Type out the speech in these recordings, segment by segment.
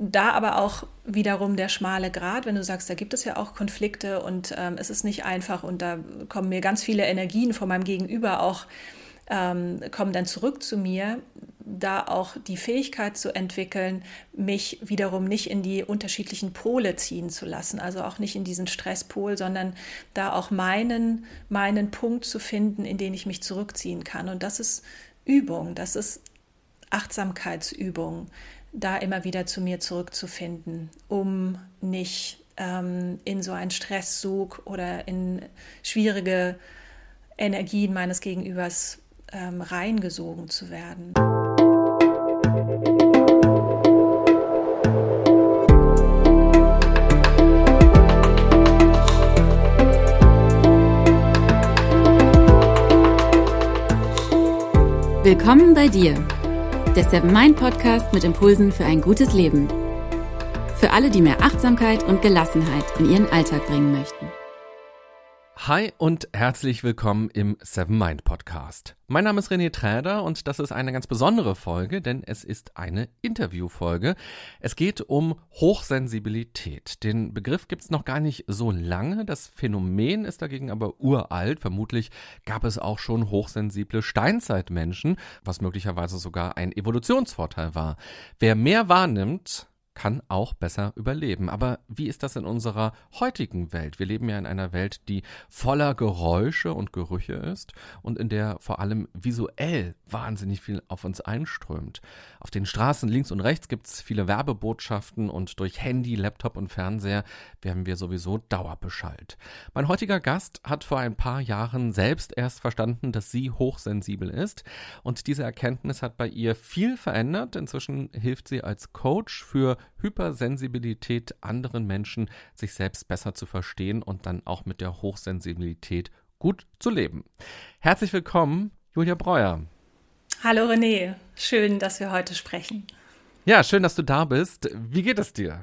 Da aber auch wiederum der schmale Grat, wenn du sagst, da gibt es ja auch Konflikte und es ist nicht einfach und da kommen mir ganz viele Energien von meinem Gegenüber auch, kommen dann zurück zu mir, da auch die Fähigkeit zu entwickeln, mich wiederum nicht in die unterschiedlichen Pole ziehen zu lassen, also auch nicht in diesen Stresspol, sondern da auch meinen Punkt zu finden, in den ich mich zurückziehen kann. Und das ist Übung, das ist Achtsamkeitsübung, da immer wieder zu mir zurückzufinden, um nicht in so einen Stresszug oder in schwierige Energien meines Gegenübers reingesogen zu werden. Willkommen bei dir. Der 7Mind Podcast mit Impulsen für ein gutes Leben. Für alle, die mehr Achtsamkeit und Gelassenheit in ihren Alltag bringen möchten. Hi und herzlich willkommen im 7Mind Podcast. Mein Name ist René Träder und das ist eine ganz besondere Folge, denn es ist eine Interviewfolge. Es geht um Hochsensibilität. Den Begriff gibt es noch gar nicht so lange, das Phänomen ist dagegen aber uralt. Vermutlich gab es auch schon hochsensible Steinzeitmenschen, was möglicherweise sogar ein Evolutionsvorteil war. Wer mehr wahrnimmt, kann auch besser überleben. Aber wie ist das in unserer heutigen Welt? Wir leben ja in einer Welt, die voller Geräusche und Gerüche ist und in der vor allem visuell wahnsinnig viel auf uns einströmt. Auf den Straßen links und rechts gibt es viele Werbebotschaften und durch Handy, Laptop und Fernseher werden wir sowieso dauerbeschallt. Mein heutiger Gast hat vor ein paar Jahren selbst erst verstanden, dass sie hochsensibel ist und diese Erkenntnis hat bei ihr viel verändert. Inzwischen hilft sie als Coach für Hypersensibilität anderen Menschen, sich selbst besser zu verstehen und dann auch mit der Hochsensibilität gut zu leben. Herzlich willkommen, Julia Breuer. Hallo René, schön, dass wir heute sprechen. Ja, schön, dass du da bist. Wie geht es dir?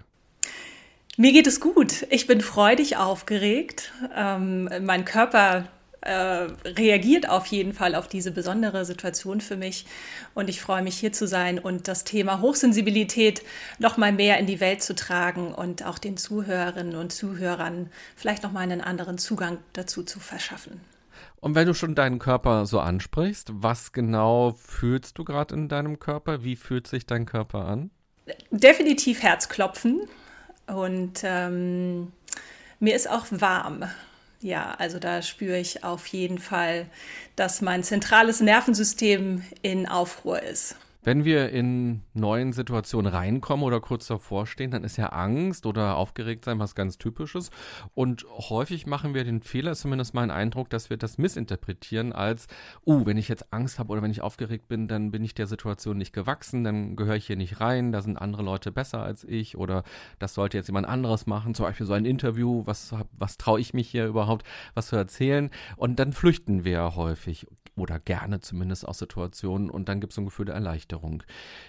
Mir geht es gut. Ich bin freudig aufgeregt. Mein Körper reagiert auf jeden Fall auf diese besondere Situation für mich und ich freue mich, hier zu sein und das Thema Hochsensibilität noch mal mehr in die Welt zu tragen und auch den Zuhörerinnen und Zuhörern vielleicht noch mal einen anderen Zugang dazu zu verschaffen. Und wenn du schon deinen Körper so ansprichst, was genau fühlst du gerade in deinem Körper? Wie fühlt sich dein Körper an? Definitiv Herzklopfen und mir ist auch warm. Ja, also da spüre ich auf jeden Fall, dass mein zentrales Nervensystem in Aufruhr ist. Wenn wir in neuen Situationen reinkommen oder kurz davor stehen, dann ist ja Angst oder aufgeregt sein was ganz Typisches. Und häufig machen wir den Fehler, ist zumindest mein Eindruck, dass wir das missinterpretieren als, wenn ich jetzt Angst habe oder wenn ich aufgeregt bin, dann bin ich der Situation nicht gewachsen, dann gehöre ich hier nicht rein, da sind andere Leute besser als ich oder das sollte jetzt jemand anderes machen, zum Beispiel so ein Interview, was traue ich mich hier überhaupt, was zu erzählen? Und dann flüchten wir häufig oder gerne zumindest aus Situationen und dann gibt es so ein Gefühl der Erleichterung.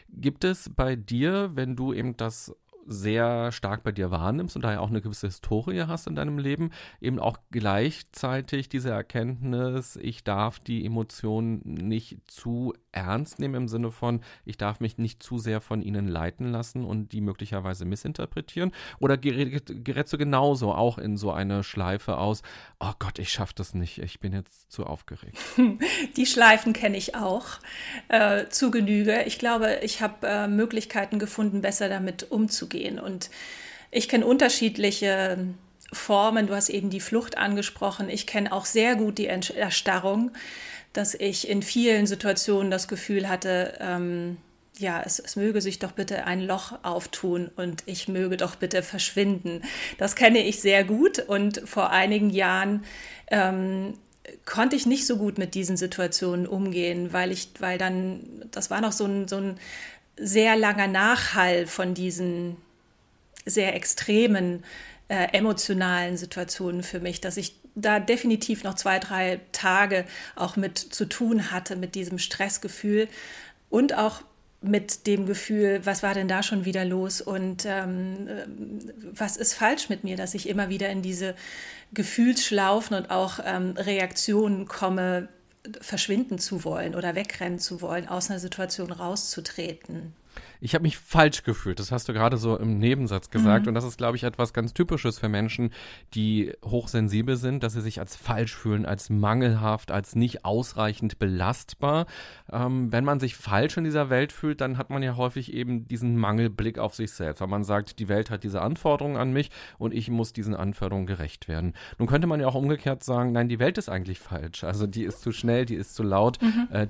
Gibt es bei dir, wenn du eben das sehr stark bei dir wahrnimmst und daher auch eine gewisse Historie hast in deinem Leben, eben auch gleichzeitig diese Erkenntnis, ich darf die Emotionen nicht zu ernst nehmen im Sinne von, ich darf mich nicht zu sehr von ihnen leiten lassen und die möglicherweise missinterpretieren? Oder gerätst du genauso auch in so eine Schleife aus, oh Gott, ich schaffe das nicht, ich bin jetzt zu aufgeregt? Die Schleifen kenne ich auch zu Genüge. Ich glaube, ich habe Möglichkeiten gefunden, besser damit umzugehen. Und ich kenne unterschiedliche Formen, du hast eben die Flucht angesprochen, ich kenne auch sehr gut die Erstarrung, dass ich in vielen Situationen das Gefühl hatte, es möge sich doch bitte ein Loch auftun und ich möge doch bitte verschwinden. Das kenne ich sehr gut und vor einigen Jahren konnte ich nicht so gut mit diesen Situationen umgehen, weil dann, das war noch so ein sehr langer Nachhall von diesen sehr extremen emotionalen Situationen für mich, dass ich da definitiv noch 2-3 Tage auch mit zu tun hatte, mit diesem Stressgefühl und auch mit dem Gefühl, was war denn da schon wieder los und was ist falsch mit mir, dass ich immer wieder in diese Gefühlsschlaufen und auch Reaktionen komme, verschwinden zu wollen oder wegrennen zu wollen, aus einer Situation rauszutreten. ich habe mich falsch gefühlt. Das hast du gerade so im Nebensatz gesagt. Mhm. Und das ist, glaube ich, etwas ganz Typisches für Menschen, die hochsensibel sind, dass sie sich als falsch fühlen, als mangelhaft, als nicht ausreichend belastbar. Wenn man sich falsch in dieser Welt fühlt, dann hat man ja häufig eben diesen Mangelblick auf sich selbst, weil man sagt, die Welt hat diese Anforderungen an mich und ich muss diesen Anforderungen gerecht werden. Nun könnte man ja auch umgekehrt sagen, nein, die Welt ist eigentlich falsch. Also die ist zu schnell, die ist zu laut,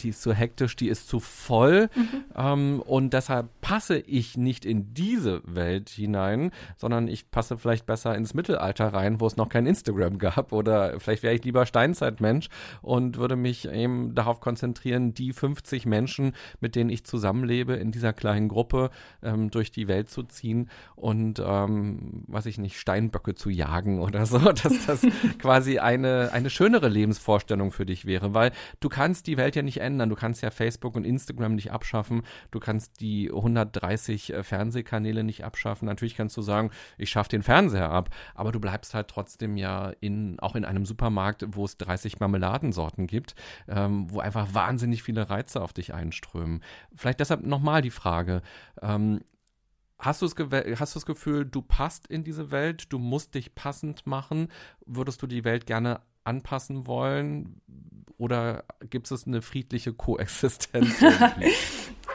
die ist zu hektisch, die ist zu voll. Und deshalb passe ich nicht in diese Welt hinein, sondern ich passe vielleicht besser ins Mittelalter rein, wo es noch kein Instagram gab, oder vielleicht wäre ich lieber Steinzeitmensch und würde mich eben darauf konzentrieren, die 50 Menschen, mit denen ich zusammenlebe, in dieser kleinen Gruppe durch die Welt zu ziehen und, weiß ich nicht, Steinböcke zu jagen oder so, dass das quasi eine schönere Lebensvorstellung für dich wäre, weil du kannst die Welt ja nicht ändern, du kannst ja Facebook und Instagram nicht abschaffen, du kannst die 130 Fernsehkanäle nicht abschaffen, natürlich kannst du sagen, ich schaffe den Fernseher ab, aber du bleibst halt trotzdem ja auch in einem Supermarkt, wo es 30 Marmeladensorten gibt, wo einfach wahnsinnig viele Reize auf dich einströmen. Vielleicht deshalb nochmal die Frage, hast du das Gefühl, du passt in diese Welt, du musst dich passend machen? Würdest du die Welt gerne anpassen wollen? Oder gibt es eine friedliche Koexistenz?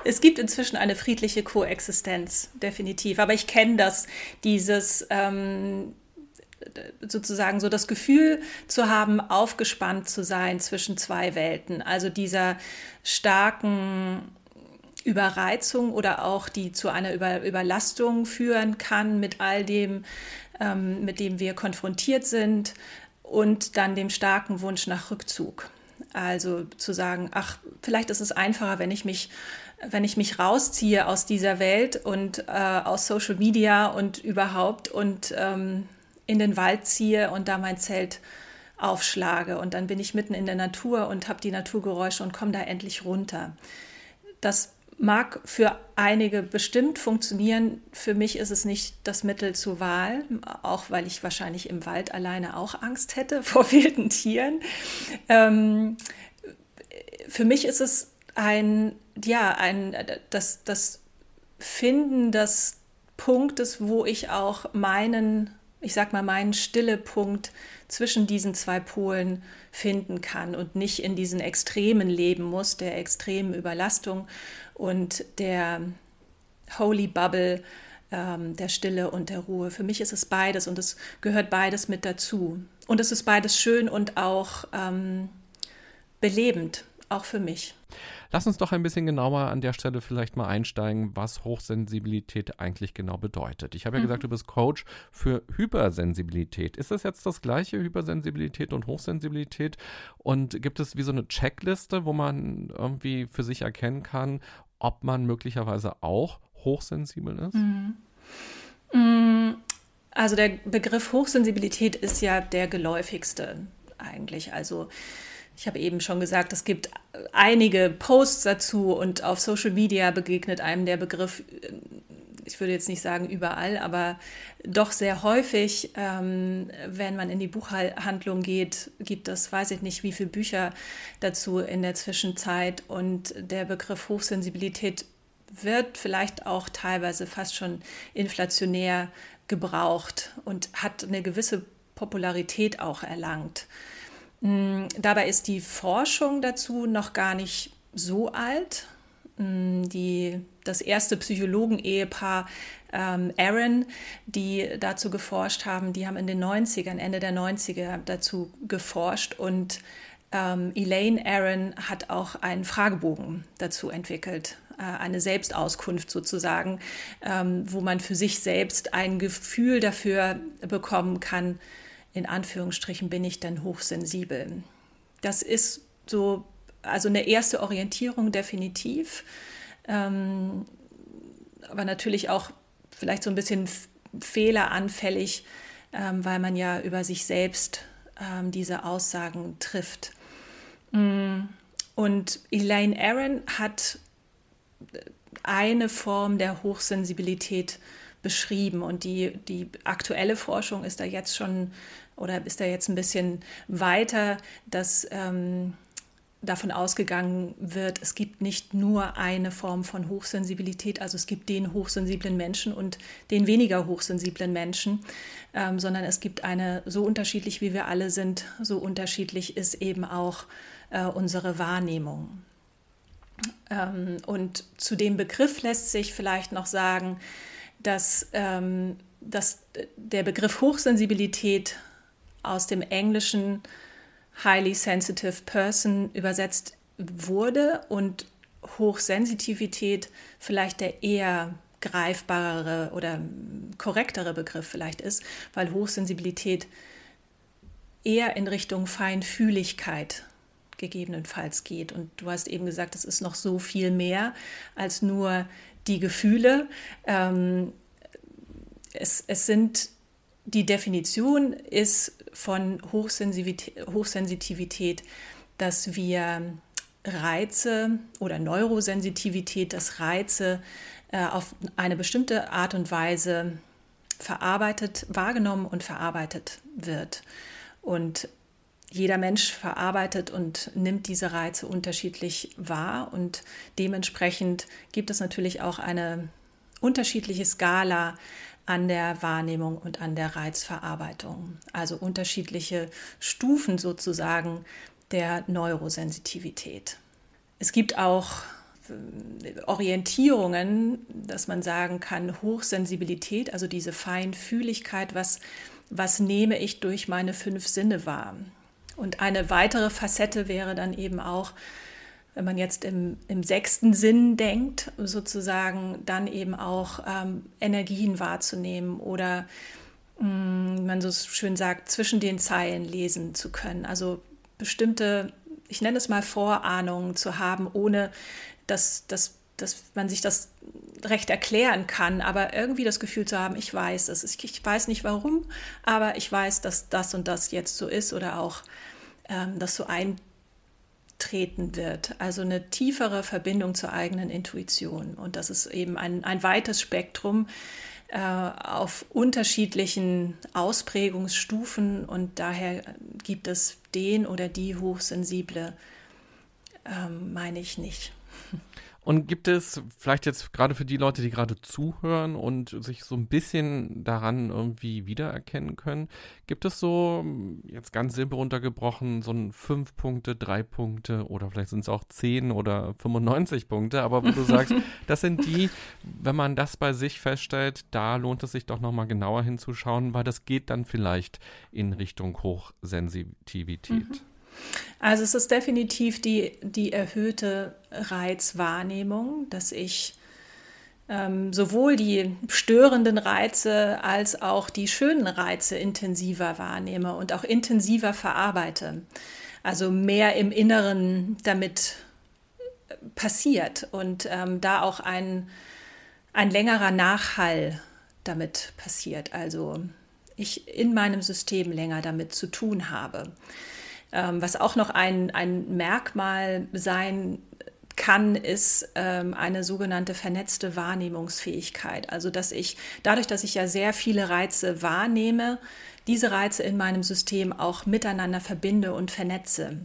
Es gibt inzwischen eine friedliche Koexistenz, definitiv. Aber ich kenne das, dieses sozusagen so das Gefühl zu haben, aufgespannt zu sein zwischen zwei Welten. Also dieser starken Überreizung oder auch die zu einer Überlastung führen kann mit all dem, mit dem wir konfrontiert sind, und dann dem starken Wunsch nach Rückzug. Also zu sagen, ach, vielleicht ist es einfacher, wenn ich mich rausziehe aus dieser Welt und aus Social Media und überhaupt und in den Wald ziehe und da mein Zelt aufschlage. Und dann bin ich mitten in der Natur und habe die Naturgeräusche und komme da endlich runter. Das mag für einige bestimmt funktionieren. Für mich ist es nicht das Mittel zur Wahl, auch weil ich wahrscheinlich im Wald alleine auch Angst hätte vor wilden Tieren. Für mich ist es das Finden des Punktes, wo ich auch meinen Stillepunkt zwischen diesen zwei Polen finden kann und nicht in diesen Extremen leben muss, der extremen Überlastung und der Holy Bubble, der Stille und der Ruhe. Für mich ist es beides und es gehört beides mit dazu. Und es ist beides schön und auch belebend, auch für mich. Lass uns doch ein bisschen genauer an der Stelle vielleicht mal einsteigen, was Hochsensibilität eigentlich genau bedeutet. Ich habe ja gesagt, du bist Coach für Hypersensibilität. Ist das jetzt das gleiche, Hypersensibilität und Hochsensibilität? Und gibt es wie so eine Checkliste, wo man irgendwie für sich erkennen kann, ob man möglicherweise auch hochsensibel ist? Also der Begriff Hochsensibilität ist ja der geläufigste eigentlich. Also ich habe eben schon gesagt, es gibt einige Posts dazu und auf Social Media begegnet einem der Begriff, ich würde jetzt nicht sagen überall, aber doch sehr häufig, wenn man in die Buchhandlung geht, gibt es, weiß ich nicht, wie viele Bücher dazu in der Zwischenzeit. Und der Begriff Hochsensibilität wird vielleicht auch teilweise fast schon inflationär gebraucht und hat eine gewisse Popularität auch erlangt. Dabei ist die Forschung dazu noch gar nicht so alt. Das erste Psychologen-Ehepaar Aron, die dazu geforscht haben, die haben in den 90ern, Ende der 90er dazu geforscht, und Elaine Aron hat auch einen Fragebogen dazu entwickelt, eine Selbstauskunft sozusagen, wo man für sich selbst ein Gefühl dafür bekommen kann, in Anführungsstrichen, bin ich dann hochsensibel. Das ist so, also eine erste Orientierung definitiv, aber natürlich auch vielleicht so ein bisschen fehleranfällig, weil man ja über sich selbst diese Aussagen trifft. Und Elaine Aron hat eine Form der Hochsensibilität beschrieben und die aktuelle Forschung ist da jetzt schon, oder ist da jetzt ein bisschen weiter, dass davon ausgegangen wird, es gibt nicht nur eine Form von Hochsensibilität, also es gibt den hochsensiblen Menschen und den weniger hochsensiblen Menschen, sondern es gibt eine, so unterschiedlich wie wir alle sind, so unterschiedlich ist eben auch unsere Wahrnehmung. Und zu dem Begriff lässt sich vielleicht noch sagen, dass der Begriff Hochsensibilität aus dem Englischen Highly Sensitive Person übersetzt wurde und Hochsensitivität vielleicht der eher greifbarere oder korrektere Begriff vielleicht ist, weil Hochsensibilität eher in Richtung Feinfühligkeit gegebenenfalls geht. Und du hast eben gesagt, es ist noch so viel mehr als nur die Gefühle. Es sind, die Definition ist von Hochsensitivität, dass wir Reize oder Neurosensitivität, dass Reize auf eine bestimmte Art und Weise verarbeitet, wahrgenommen und verarbeitet wird. Und jeder Mensch verarbeitet und nimmt diese Reize unterschiedlich wahr und dementsprechend gibt es natürlich auch eine unterschiedliche Skala an der Wahrnehmung und an der Reizverarbeitung, also unterschiedliche Stufen sozusagen der Neurosensitivität. Es gibt auch Orientierungen, dass man sagen kann, Hochsensibilität, also diese Feinfühligkeit, was nehme ich durch meine 5 Sinne wahr? Und eine weitere Facette wäre dann eben auch, wenn man jetzt im 6. Sinn denkt, sozusagen dann eben auch Energien wahrzunehmen oder, wie man so schön sagt, zwischen den Zeilen lesen zu können. Also bestimmte, ich nenne es mal Vorahnungen zu haben, ohne dass man sich das recht erklären kann, aber irgendwie das Gefühl zu haben, ich weiß es. Ich weiß nicht warum, aber ich weiß, dass das und das jetzt so ist oder auch das so eintreten wird. Also eine tiefere Verbindung zur eigenen Intuition. Und das ist eben ein weites Spektrum auf unterschiedlichen Ausprägungsstufen und daher gibt es den oder die Hochsensible, meine ich nicht. Und gibt es vielleicht jetzt gerade für die Leute, die gerade zuhören und sich so ein bisschen daran irgendwie wiedererkennen können, gibt es so, jetzt ganz simpel runtergebrochen, so ein 5 Punkte, 3 Punkte oder vielleicht sind es auch 10 oder 95 Punkte, aber wo du sagst, das sind die, wenn man das bei sich feststellt, da lohnt es sich doch nochmal genauer hinzuschauen, weil das geht dann vielleicht in Richtung Hochsensitivität. Mhm. Also es ist definitiv die erhöhte Reizwahrnehmung, dass ich sowohl die störenden Reize als auch die schönen Reize intensiver wahrnehme und auch intensiver verarbeite. Also mehr im Inneren damit passiert und da auch ein längerer Nachhall damit passiert. Also ich in meinem System länger damit zu tun habe. Was auch noch ein Merkmal sein kann, ist eine sogenannte vernetzte Wahrnehmungsfähigkeit. Also dadurch, dass ich ja sehr viele Reize wahrnehme, diese Reize in meinem System auch miteinander verbinde und vernetze.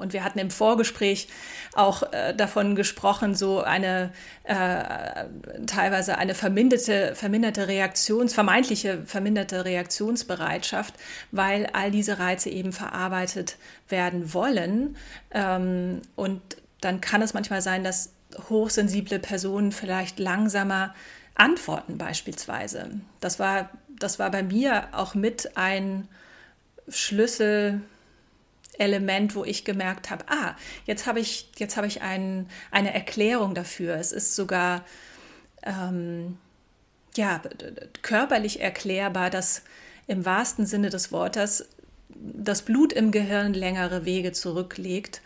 Und wir hatten im Vorgespräch auch davon gesprochen, so eine teilweise eine vermeintliche verminderte Reaktionsbereitschaft, weil all diese Reize eben verarbeitet werden wollen. Und dann kann es manchmal sein, dass hochsensible Personen vielleicht langsamer antworten beispielsweise. Das war bei mir auch mit ein Schlüssel, Element, wo ich gemerkt habe, jetzt habe ich eine Erklärung dafür. Es ist sogar körperlich erklärbar, dass im wahrsten Sinne des Wortes das Blut im Gehirn längere Wege zurücklegt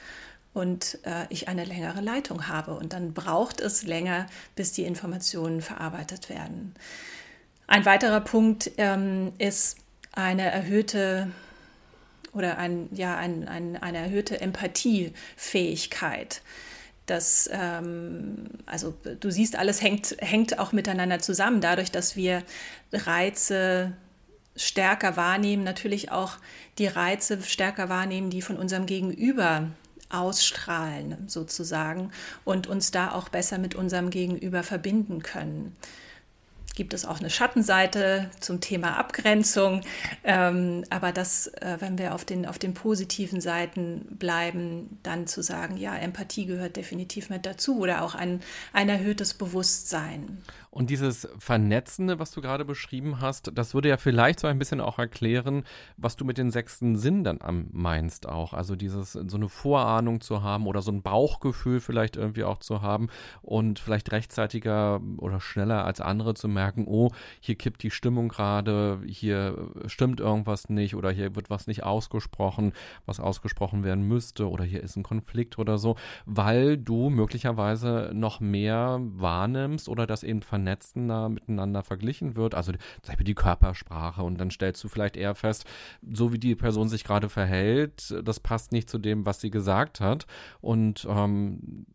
und ich eine längere Leitung habe. Und dann braucht es länger, bis die Informationen verarbeitet werden. Ein weiterer Punkt ist eine erhöhte eine erhöhte Empathiefähigkeit. Das, also du siehst, alles hängt auch miteinander zusammen. Dadurch, dass wir Reize stärker wahrnehmen, natürlich auch die Reize stärker wahrnehmen, die von unserem Gegenüber ausstrahlen sozusagen und uns da auch besser mit unserem Gegenüber verbinden können. Gibt es auch eine Schattenseite zum Thema Abgrenzung, aber das, wenn wir auf den positiven Seiten bleiben, dann zu sagen, ja, Empathie gehört definitiv mit dazu oder auch ein erhöhtes Bewusstsein. Und dieses Vernetzende, was du gerade beschrieben hast, das würde ja vielleicht so ein bisschen auch erklären, was du mit den sechsten Sinn dann meinst auch, also dieses, so eine Vorahnung zu haben oder so ein Bauchgefühl vielleicht irgendwie auch zu haben und vielleicht rechtzeitiger oder schneller als andere zu merken, oh, hier kippt die Stimmung gerade, hier stimmt irgendwas nicht oder hier wird was nicht ausgesprochen, was ausgesprochen werden müsste oder hier ist ein Konflikt oder so, weil du möglicherweise noch mehr wahrnimmst oder das eben vernetzender miteinander verglichen wird, also zum Beispiel die Körpersprache und dann stellst du vielleicht eher fest, so wie die Person sich gerade verhält, das passt nicht zu dem, was sie gesagt hat und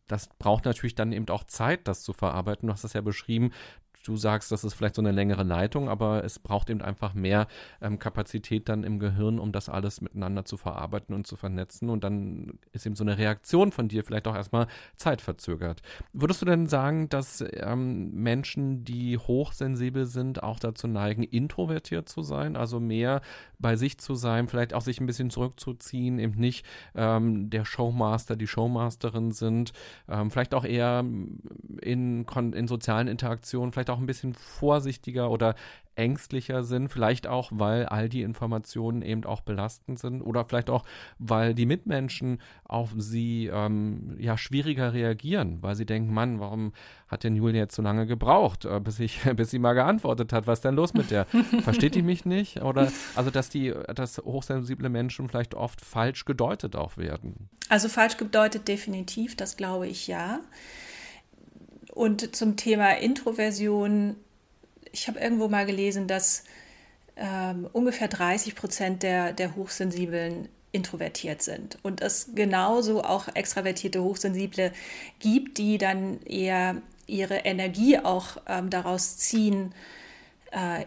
das braucht natürlich dann eben auch Zeit, das zu verarbeiten. Du hast das ja beschrieben, du sagst, das ist vielleicht so eine längere Leitung, aber es braucht eben einfach mehr Kapazität dann im Gehirn, um das alles miteinander zu verarbeiten und zu vernetzen. Und dann ist eben so eine Reaktion von dir vielleicht auch erstmal zeitverzögert. Würdest du denn sagen, dass Menschen, die hochsensibel sind, auch dazu neigen, introvertiert zu sein, also mehr bei sich zu sein, vielleicht auch sich ein bisschen zurückzuziehen, eben nicht der Showmaster, die Showmasterin sind, vielleicht auch eher in sozialen Interaktionen, vielleicht auch ein bisschen vorsichtiger oder ängstlicher sind, vielleicht auch, weil all die Informationen eben auch belastend sind oder vielleicht auch, weil die Mitmenschen auf sie ja schwieriger reagieren, weil sie denken, Mann, warum hat denn Julia jetzt so lange gebraucht, bis sie mal geantwortet hat, was ist denn los mit der? Versteht die mich nicht? Oder also, dass hochsensible Menschen vielleicht oft falsch gedeutet auch werden. Also falsch gedeutet definitiv, das glaube ich ja. Und zum Thema Introversion, ich habe irgendwo mal gelesen, dass ungefähr 30% der Hochsensiblen introvertiert sind. Und es genauso auch extravertierte Hochsensible gibt, die dann eher ihre Energie auch daraus ziehen,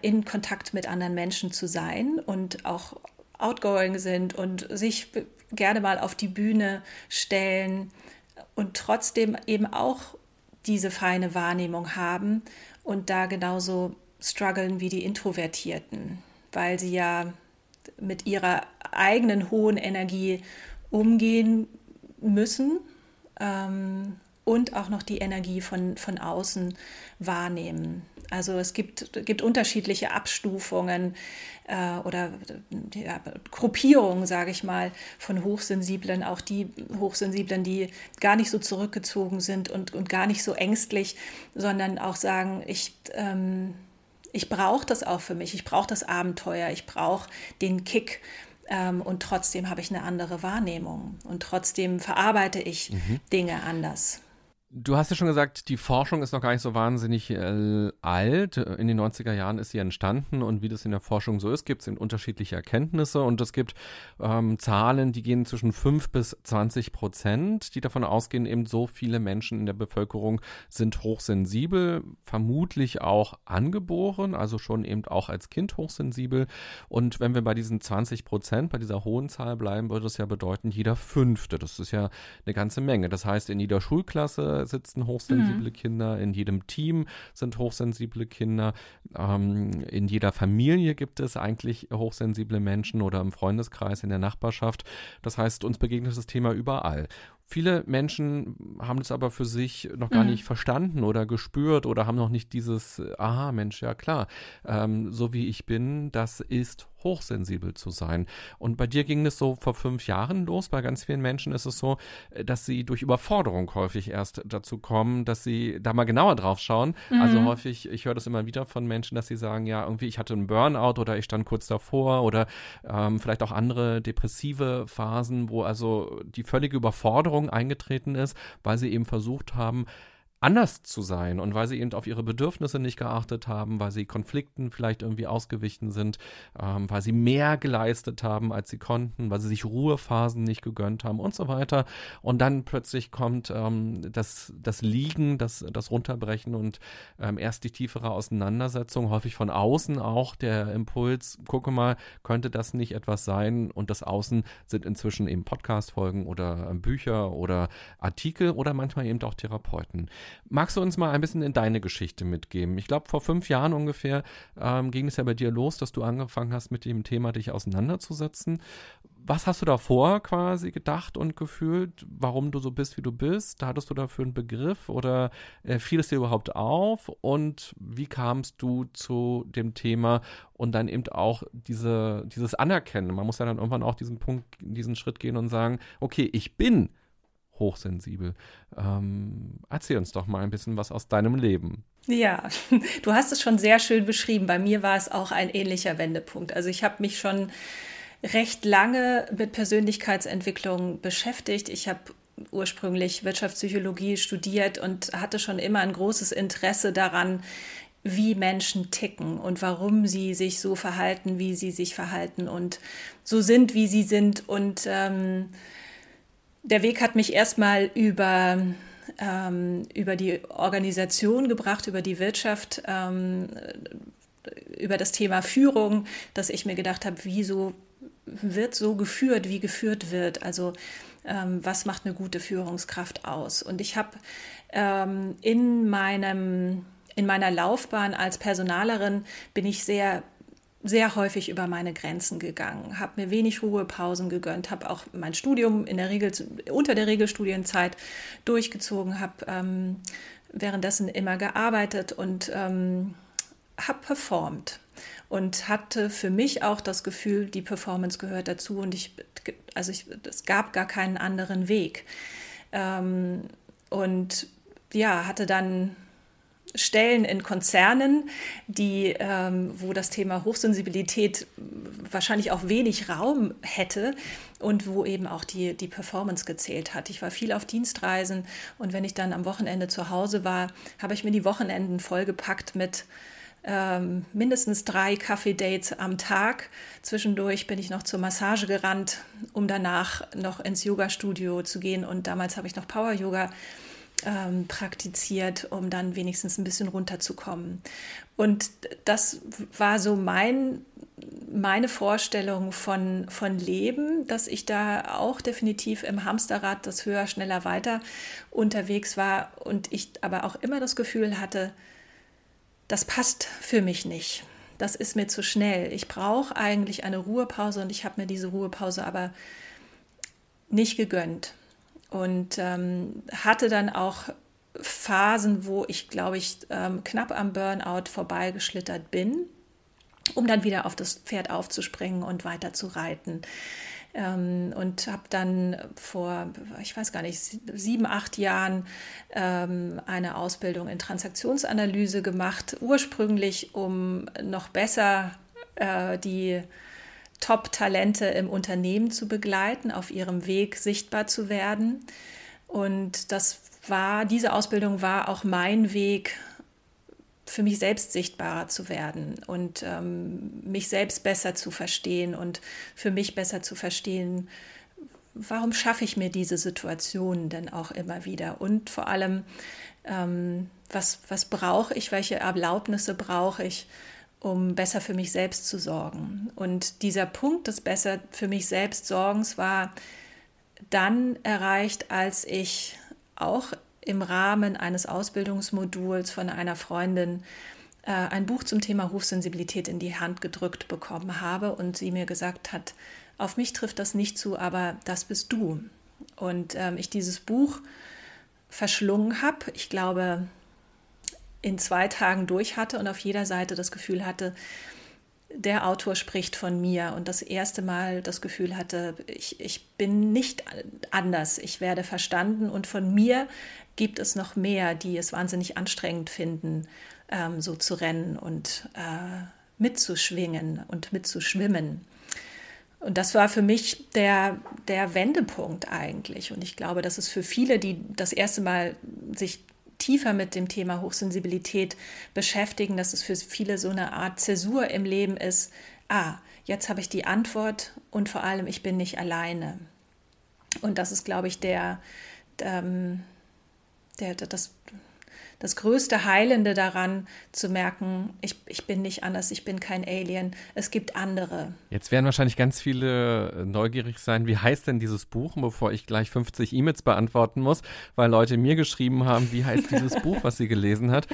in Kontakt mit anderen Menschen zu sein und auch outgoing sind und sich gerne mal auf die Bühne stellen und trotzdem eben auch diese feine Wahrnehmung haben und da genauso strugglen wie die Introvertierten, weil sie ja mit ihrer eigenen hohen Energie umgehen müssen und auch noch die Energie von außen wahrnehmen. Also es gibt unterschiedliche Abstufungen oder ja, Gruppierungen, sage ich mal, von Hochsensiblen, auch die Hochsensiblen, die gar nicht so zurückgezogen sind und gar nicht so ängstlich, sondern auch sagen, ich brauche das auch für mich, ich brauche das Abenteuer, ich brauche den Kick. Und trotzdem habe ich eine andere Wahrnehmung und trotzdem verarbeite ich Dinge anders. Du hast ja schon gesagt, die Forschung ist noch gar nicht so wahnsinnig alt. In den 90er Jahren ist sie entstanden und wie das in der Forschung so ist, gibt es eben unterschiedliche Erkenntnisse und es gibt Zahlen, die gehen zwischen 5-20%, die davon ausgehen, eben so viele Menschen in der Bevölkerung sind hochsensibel, vermutlich auch angeboren, also schon eben auch als Kind hochsensibel. Und wenn wir bei diesen 20%, bei dieser hohen Zahl bleiben, würde das ja bedeuten, jeder Fünfte. Das ist ja eine ganze Menge. Das heißt, in jeder Schulklasse sitzen hochsensible Kinder, in jedem Team sind hochsensible Kinder, in jeder Familie gibt es eigentlich hochsensible Menschen oder im Freundeskreis, in der Nachbarschaft. Das heißt, uns begegnet das Thema überall. Viele Menschen haben das aber für sich noch gar nicht verstanden oder gespürt oder haben noch nicht dieses, aha, Mensch, ja klar, so wie ich bin, das ist hochsensibel zu sein. Und bei dir ging es so vor 5 Jahren los. Bei ganz vielen Menschen ist es so, dass sie durch Überforderung häufig erst dazu kommen, dass sie da mal genauer drauf schauen. Mhm. Also häufig, ich höre das immer wieder von Menschen, dass sie sagen, ja, irgendwie ich hatte einen Burnout oder ich stand kurz davor oder vielleicht auch andere depressive Phasen, wo also die völlige Überforderung eingetreten ist, weil sie eben versucht haben, anders zu sein und weil sie eben auf ihre Bedürfnisse nicht geachtet haben, weil sie Konflikten vielleicht irgendwie ausgewichen sind, weil sie mehr geleistet haben, als sie konnten, weil sie sich Ruhephasen nicht gegönnt haben und so weiter. Und dann plötzlich kommt das Liegen, das Runterbrechen und erst die tiefere Auseinandersetzung, häufig von außen auch der Impuls, gucke mal, könnte das nicht etwas sein? Und das Außen sind inzwischen eben Podcast-Folgen oder Bücher oder Artikel oder manchmal eben auch Therapeuten. Magst du uns mal ein bisschen in deine Geschichte mitgeben? Ich glaube, vor 5 Jahren ungefähr ging es ja bei dir los, dass du angefangen hast, mit dem Thema dich auseinanderzusetzen. Was hast du davor quasi gedacht und gefühlt, warum du so bist, wie du bist? Hattest du dafür einen Begriff oder fiel es dir überhaupt auf? Und wie kamst du zu dem Thema und dann eben auch dieses Anerkennen? Man muss ja dann irgendwann auch diesen Schritt gehen und sagen, okay, ich bin hochsensibel. Erzähl uns doch mal ein bisschen was aus deinem Leben. Ja, du hast es schon sehr schön beschrieben. Bei mir war es auch ein ähnlicher Wendepunkt. Also ich habe mich schon recht lange mit Persönlichkeitsentwicklung beschäftigt. Ich habe ursprünglich Wirtschaftspsychologie studiert und hatte schon immer ein großes Interesse daran, wie Menschen ticken und warum sie sich so verhalten, wie sie sich verhalten und so sind, wie sie sind. Und der Weg hat mich erstmal über die Organisation gebracht, über die Wirtschaft, über das Thema Führung, dass ich mir gedacht habe, wieso wird so geführt, wie geführt wird? Also was macht eine gute Führungskraft aus? Und ich habe in meiner Laufbahn als Personalerin bin ich sehr sehr häufig über meine Grenzen gegangen, habe mir wenig Ruhepausen gegönnt, habe auch mein Studium unter der Regelstudienzeit durchgezogen, habe währenddessen immer gearbeitet und habe performt und hatte für mich auch das Gefühl, die Performance gehört dazu und es gab gar keinen anderen Weg. Und ja, hatte dann Stellen in Konzernen, wo das Thema Hochsensibilität wahrscheinlich auch wenig Raum hätte und wo eben auch die Performance gezählt hat. Ich war viel auf Dienstreisen und wenn ich dann am Wochenende zu Hause war, habe ich mir die Wochenenden vollgepackt mit mindestens 3 Kaffee-Dates am Tag. Zwischendurch bin ich noch zur Massage gerannt, um danach noch ins Yoga-Studio zu gehen und damals habe ich noch Power-Yoga praktiziert, um dann wenigstens ein bisschen runterzukommen. Und das war so meine Vorstellung von Leben, dass ich da auch definitiv im Hamsterrad, das höher, schneller, weiter unterwegs war und ich aber auch immer das Gefühl hatte, das passt für mich nicht. Das ist mir zu schnell. Ich brauche eigentlich eine Ruhepause und ich habe mir diese Ruhepause aber nicht gegönnt. Und hatte dann auch Phasen, wo ich, glaube ich, knapp am Burnout vorbeigeschlittert bin, um dann wieder auf das Pferd aufzuspringen und weiter zu reiten. Und habe dann vor, ich weiß gar nicht, 7, 8 Jahren eine Ausbildung in Transaktionsanalyse gemacht, ursprünglich, um noch besser die Top-Talente im Unternehmen zu begleiten, auf ihrem Weg sichtbar zu werden. Und diese Ausbildung war auch mein Weg, für mich selbst sichtbarer zu werden und mich selbst besser zu verstehen und für mich besser zu verstehen, warum schaffe ich mir diese Situationen denn auch immer wieder? Und vor allem, was brauche ich, welche Erlaubnisse brauche ich, um besser für mich selbst zu sorgen. Und dieser Punkt des besser für mich selbst Sorgens war dann erreicht, als ich auch im Rahmen eines Ausbildungsmoduls von einer Freundin ein Buch zum Thema Hochsensibilität in die Hand gedrückt bekommen habe und sie mir gesagt hat, auf mich trifft das nicht zu, aber das bist du. Und ich dieses Buch verschlungen habe, ich glaube, in 2 Tagen durch hatte und auf jeder Seite das Gefühl hatte, der Autor spricht von mir und das erste Mal das Gefühl hatte, ich bin nicht anders, ich werde verstanden und von mir gibt es noch mehr, die es wahnsinnig anstrengend finden, so zu rennen und mitzuschwingen und mitzuschwimmen. Und das war für mich der Wendepunkt eigentlich und ich glaube, dass es für viele, die das erste Mal sich tiefer mit dem Thema Hochsensibilität beschäftigen, dass es für viele so eine Art Zäsur im Leben ist. Ah, jetzt habe ich die Antwort und vor allem, ich bin nicht alleine. Und das ist, glaube ich, das größte Heilende daran, zu merken, ich bin nicht anders, ich bin kein Alien, es gibt andere. Jetzt werden wahrscheinlich ganz viele neugierig sein, wie heißt denn dieses Buch, bevor ich gleich 50 E-Mails beantworten muss, weil Leute mir geschrieben haben, wie heißt dieses Buch, was sie gelesen hat.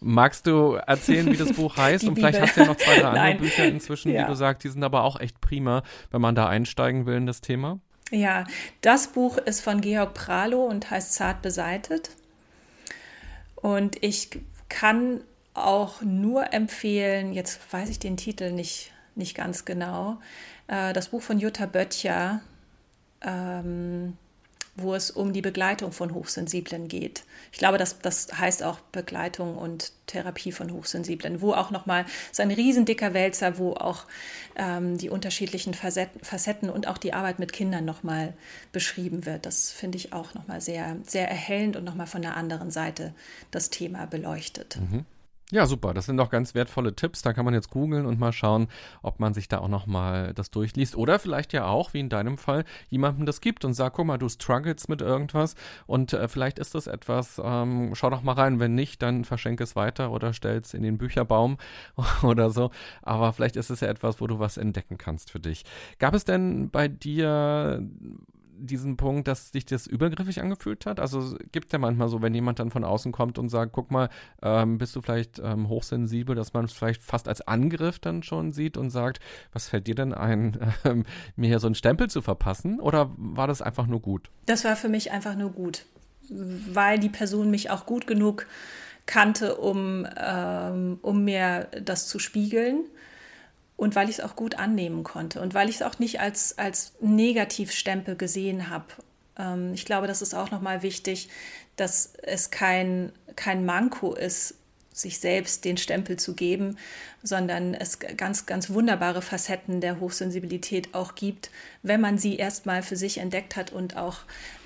Magst du erzählen, wie das Buch heißt? Die und Bibel. Vielleicht hast du ja noch 2, 3 andere Nein. Bücher inzwischen, ja, die du sagst, die sind aber auch echt prima, wenn man da einsteigen will in das Thema. Ja, das Buch ist von Georg Pralo und heißt Zart besaitet. Und ich kann auch nur empfehlen, jetzt weiß ich den Titel nicht ganz genau, das Buch von Jutta Böttcher, wo es um die Begleitung von Hochsensiblen geht. Ich glaube, das heißt auch Begleitung und Therapie von Hochsensiblen, wo auch nochmal, ist ein riesen dicker Wälzer, wo auch die unterschiedlichen Facetten und auch die Arbeit mit Kindern nochmal beschrieben wird. Das finde ich auch nochmal sehr, sehr erhellend und nochmal von der anderen Seite das Thema beleuchtet. Mhm. Ja, super. Das sind doch ganz wertvolle Tipps. Da kann man jetzt googeln und mal schauen, ob man sich da auch nochmal das durchliest. Oder vielleicht ja auch, wie in deinem Fall, jemandem das gibt und sagt, guck mal, du struggles mit irgendwas und vielleicht ist das etwas, schau doch mal rein. Wenn nicht, dann verschenk es weiter oder stell es in den Bücherbaum oder so. Aber vielleicht ist es ja etwas, wo du was entdecken kannst für dich. Gab es denn bei dir diesen Punkt, dass dich das übergriffig angefühlt hat? Also es gibt ja manchmal so, wenn jemand dann von außen kommt und sagt, guck mal, bist du vielleicht hochsensibel, dass man es vielleicht fast als Angriff dann schon sieht und sagt, was fällt dir denn ein, mir hier so einen Stempel zu verpassen? Oder war das einfach nur gut? Das war für mich einfach nur gut, weil die Person mich auch gut genug kannte, um mir das zu spiegeln. Und weil ich es auch gut annehmen konnte und weil ich es auch nicht als Negativstempel gesehen habe. Ich glaube, das ist auch nochmal wichtig, dass es kein Manko ist, sich selbst den Stempel zu geben, sondern es ganz, ganz wunderbare Facetten der Hochsensibilität auch gibt, wenn man sie erstmal für sich entdeckt hat und auch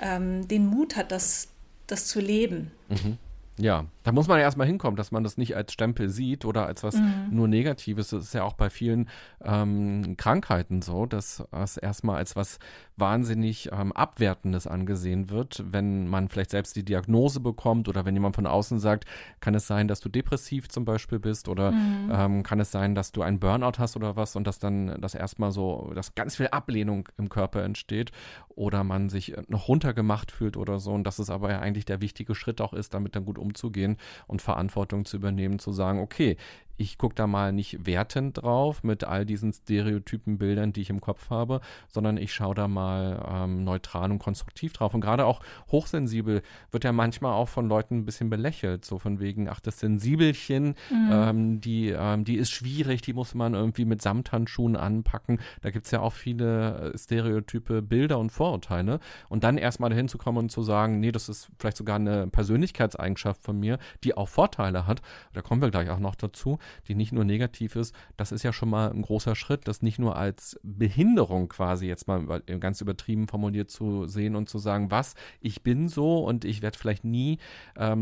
den Mut hat, das zu leben. Mhm. Ja, da muss man ja erstmal hinkommen, dass man das nicht als Stempel sieht oder als was nur Negatives. Das ist ja auch bei vielen Krankheiten so, dass es erstmal als was wahnsinnig Abwertendes angesehen wird, wenn man vielleicht selbst die Diagnose bekommt oder wenn jemand von außen sagt, kann es sein, dass du depressiv zum Beispiel bist oder kann es sein, dass du einen Burnout hast oder was und dass dann das erstmal so, dass ganz viel Ablehnung im Körper entsteht oder man sich noch runtergemacht fühlt oder so und dass es aber ja eigentlich der wichtige Schritt auch ist, damit dann gut umzugehen und Verantwortung zu übernehmen, zu sagen, okay, ich gucke da mal nicht wertend drauf mit all diesen Stereotypen, Bildern, die ich im Kopf habe, sondern ich schaue da mal neutral und konstruktiv drauf. Und gerade auch hochsensibel wird ja manchmal auch von Leuten ein bisschen belächelt, so von wegen, ach, das Sensibelchen, die ist schwierig, die muss man irgendwie mit Samthandschuhen anpacken. Da gibt es ja auch viele Stereotype, Bilder und Vorurteile. Und dann erstmal dahin zu kommen und zu sagen, nee, das ist vielleicht sogar eine Persönlichkeitseigenschaft von mir, die auch Vorteile hat. Da kommen wir gleich auch noch dazu, die nicht nur negativ ist, das ist ja schon mal ein großer Schritt, das nicht nur als Behinderung quasi jetzt mal ganz übertrieben formuliert zu sehen und zu sagen, was, ich bin so und ich werde vielleicht nie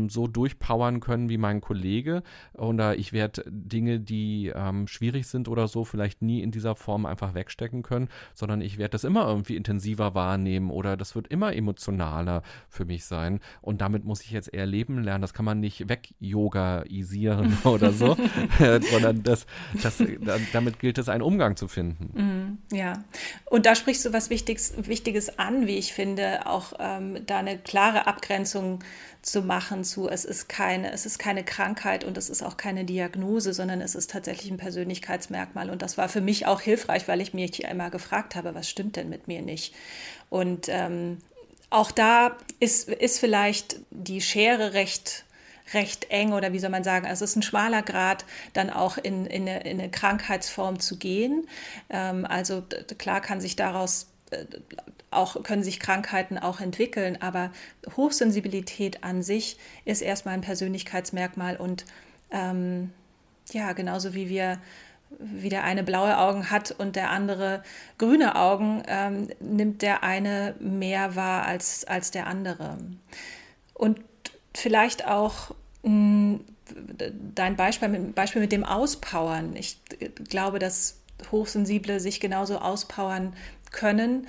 so durchpowern können wie mein Kollege oder ich werde Dinge, die schwierig sind oder so, vielleicht nie in dieser Form einfach wegstecken können, sondern ich werde das immer irgendwie intensiver wahrnehmen oder das wird immer emotionaler für mich sein und damit muss ich jetzt eher leben lernen, das kann man nicht weg-yogaisieren oder so, sondern damit gilt es, einen Umgang zu finden. Ja, und da sprichst du was Wichtiges an, wie ich finde, auch da eine klare Abgrenzung zu machen zu, es ist keine Krankheit und es ist auch keine Diagnose, sondern es ist tatsächlich ein Persönlichkeitsmerkmal und das war für mich auch hilfreich, weil ich mich immer gefragt habe, was stimmt denn mit mir nicht? Und auch da ist vielleicht die Schere recht eng oder wie soll man sagen, also es ist ein schmaler Grat, dann auch in eine Krankheitsform zu gehen. Also klar kann sich daraus auch, können sich Krankheiten auch entwickeln, aber Hochsensibilität an sich ist erstmal ein Persönlichkeitsmerkmal und ja, genauso wie der eine blaue Augen hat und der andere grüne Augen, nimmt der eine mehr wahr als der andere. Und vielleicht auch dein Beispiel mit dem Auspowern. Ich glaube, dass Hochsensible sich genauso auspowern können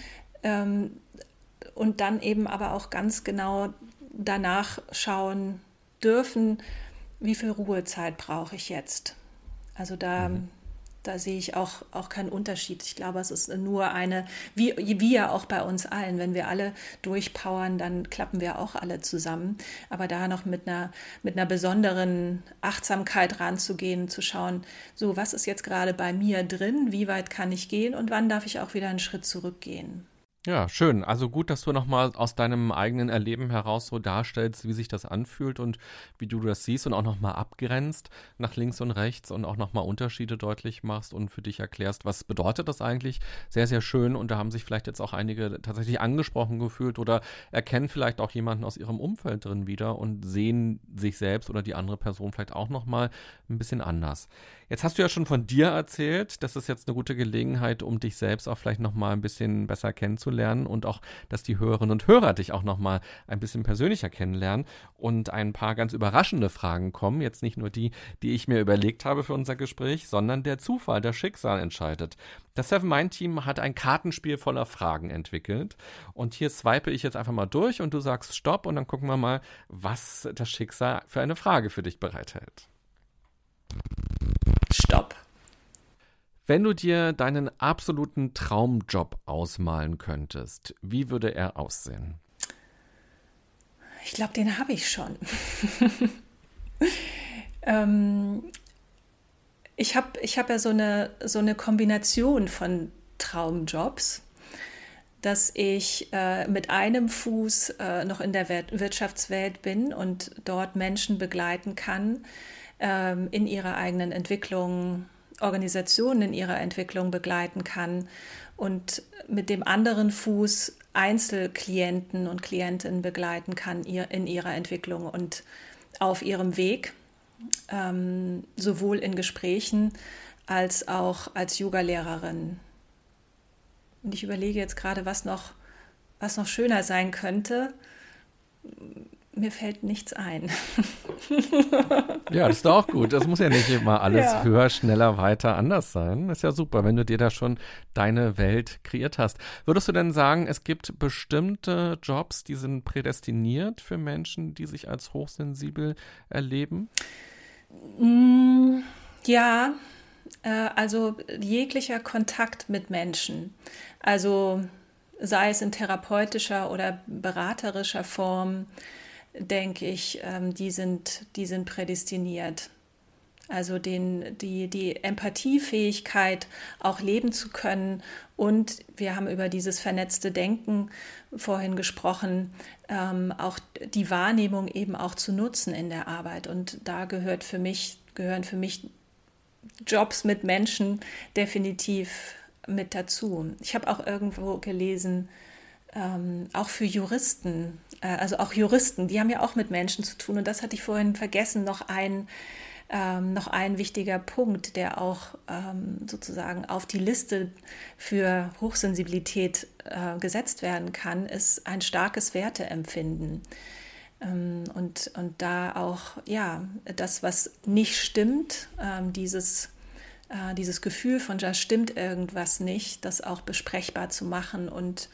und dann eben aber auch ganz genau danach schauen dürfen, wie viel Ruhezeit brauche ich jetzt. Also da sehe ich auch keinen Unterschied. Ich glaube, es ist nur eine, wie ja auch bei uns allen, wenn wir alle durchpowern, dann klappen wir auch alle zusammen. Aber da noch mit einer besonderen Achtsamkeit ranzugehen, zu schauen, so was ist jetzt gerade bei mir drin, wie weit kann ich gehen und wann darf ich auch wieder einen Schritt zurückgehen. Ja, schön. Also gut, dass du nochmal aus deinem eigenen Erleben heraus so darstellst, wie sich das anfühlt und wie du das siehst und auch nochmal abgrenzt nach links und rechts und auch nochmal Unterschiede deutlich machst und für dich erklärst, was bedeutet das eigentlich. Sehr, sehr schön, und da haben sich vielleicht jetzt auch einige tatsächlich angesprochen gefühlt oder erkennen vielleicht auch jemanden aus ihrem Umfeld drin wieder und sehen sich selbst oder die andere Person vielleicht auch nochmal ein bisschen anders. Jetzt hast du ja schon von dir erzählt, das ist jetzt eine gute Gelegenheit, um dich selbst auch vielleicht nochmal ein bisschen besser kennenzulernen und auch, dass die Hörerinnen und Hörer dich auch nochmal ein bisschen persönlicher kennenlernen und ein paar ganz überraschende Fragen kommen. Jetzt nicht nur die, die ich mir überlegt habe für unser Gespräch, sondern der Zufall, das Schicksal entscheidet. Das 7Mind-Team hat ein Kartenspiel voller Fragen entwickelt und hier swipe ich jetzt einfach mal durch und du sagst Stopp und dann gucken wir mal, was das Schicksal für eine Frage für dich bereithält. Stopp. Wenn du dir deinen absoluten Traumjob ausmalen könntest, wie würde er aussehen? Ich glaube, den habe ich schon. Ich hab ja so eine Kombination von Traumjobs, dass ich mit einem Fuß noch in der Wirtschaftswelt bin und dort Menschen begleiten kann, in ihrer eigenen Entwicklung, Organisationen in ihrer Entwicklung begleiten kann und mit dem anderen Fuß Einzelklienten und Klientinnen begleiten kann in ihrer Entwicklung und auf ihrem Weg, sowohl in Gesprächen als auch als Yoga-Lehrerin. Und ich überlege jetzt gerade, was noch schöner sein könnte. Mir fällt nichts ein. Ja, ist doch gut. Das muss ja nicht immer alles höher, schneller, weiter, anders sein. Ist ja super, wenn du dir da schon deine Welt kreiert hast. Würdest du denn sagen, es gibt bestimmte Jobs, die sind prädestiniert für Menschen, die sich als hochsensibel erleben? Ja, also jeglicher Kontakt mit Menschen. Also sei es in therapeutischer oder beraterischer Form, denke ich, die sind prädestiniert. Also die Empathiefähigkeit auch leben zu können. Und wir haben über dieses vernetzte Denken vorhin gesprochen, auch die Wahrnehmung eben auch zu nutzen in der Arbeit. Und da gehören für mich Jobs mit Menschen definitiv mit dazu. Ich habe auch irgendwo gelesen, auch für Juristen, die haben ja auch mit Menschen zu tun, und das hatte ich vorhin vergessen, noch ein wichtiger Punkt, der auch sozusagen auf die Liste für Hochsensibilität gesetzt werden kann, ist ein starkes Werteempfinden. Und da auch, das, was nicht stimmt, dieses Gefühl von, da stimmt irgendwas nicht, das auch besprechbar zu machen und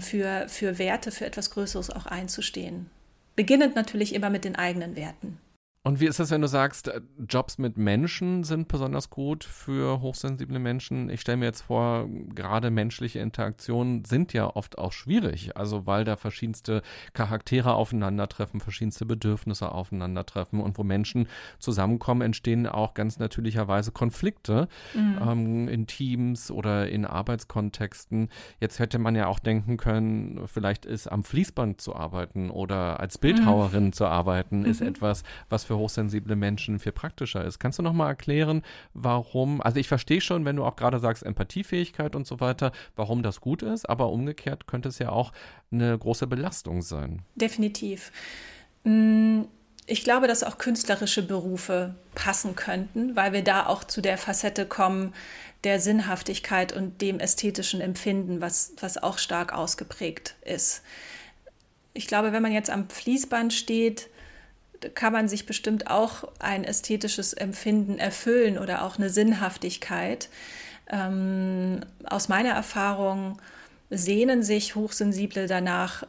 für Werte, für etwas Größeres auch einzustehen. Beginnend natürlich immer mit den eigenen Werten. Und wie ist das, wenn du sagst, Jobs mit Menschen sind besonders gut für hochsensible Menschen? Ich stelle mir jetzt vor, gerade menschliche Interaktionen sind ja oft auch schwierig, also weil da verschiedenste Charaktere aufeinandertreffen, verschiedenste Bedürfnisse aufeinandertreffen, und wo Menschen zusammenkommen, entstehen auch ganz natürlicherweise Konflikte in Teams oder in Arbeitskontexten. Jetzt hätte man ja auch denken können, vielleicht ist am Fließband zu arbeiten oder als Bildhauerin zu arbeiten, ist etwas, was für hochsensible Menschen viel praktischer ist. Kannst du nochmal erklären, warum, also ich verstehe schon, wenn du auch gerade sagst, Empathiefähigkeit und so weiter, warum das gut ist, aber umgekehrt könnte es ja auch eine große Belastung sein. Definitiv. Ich glaube, dass auch künstlerische Berufe passen könnten, weil wir da auch zu der Facette kommen, der Sinnhaftigkeit und dem ästhetischen Empfinden, was auch stark ausgeprägt ist. ich glaube, wenn man jetzt am Fließband steht, kann man sich bestimmt auch ein ästhetisches Empfinden erfüllen oder auch eine Sinnhaftigkeit. Aus meiner Erfahrung sehnen sich Hochsensible danach,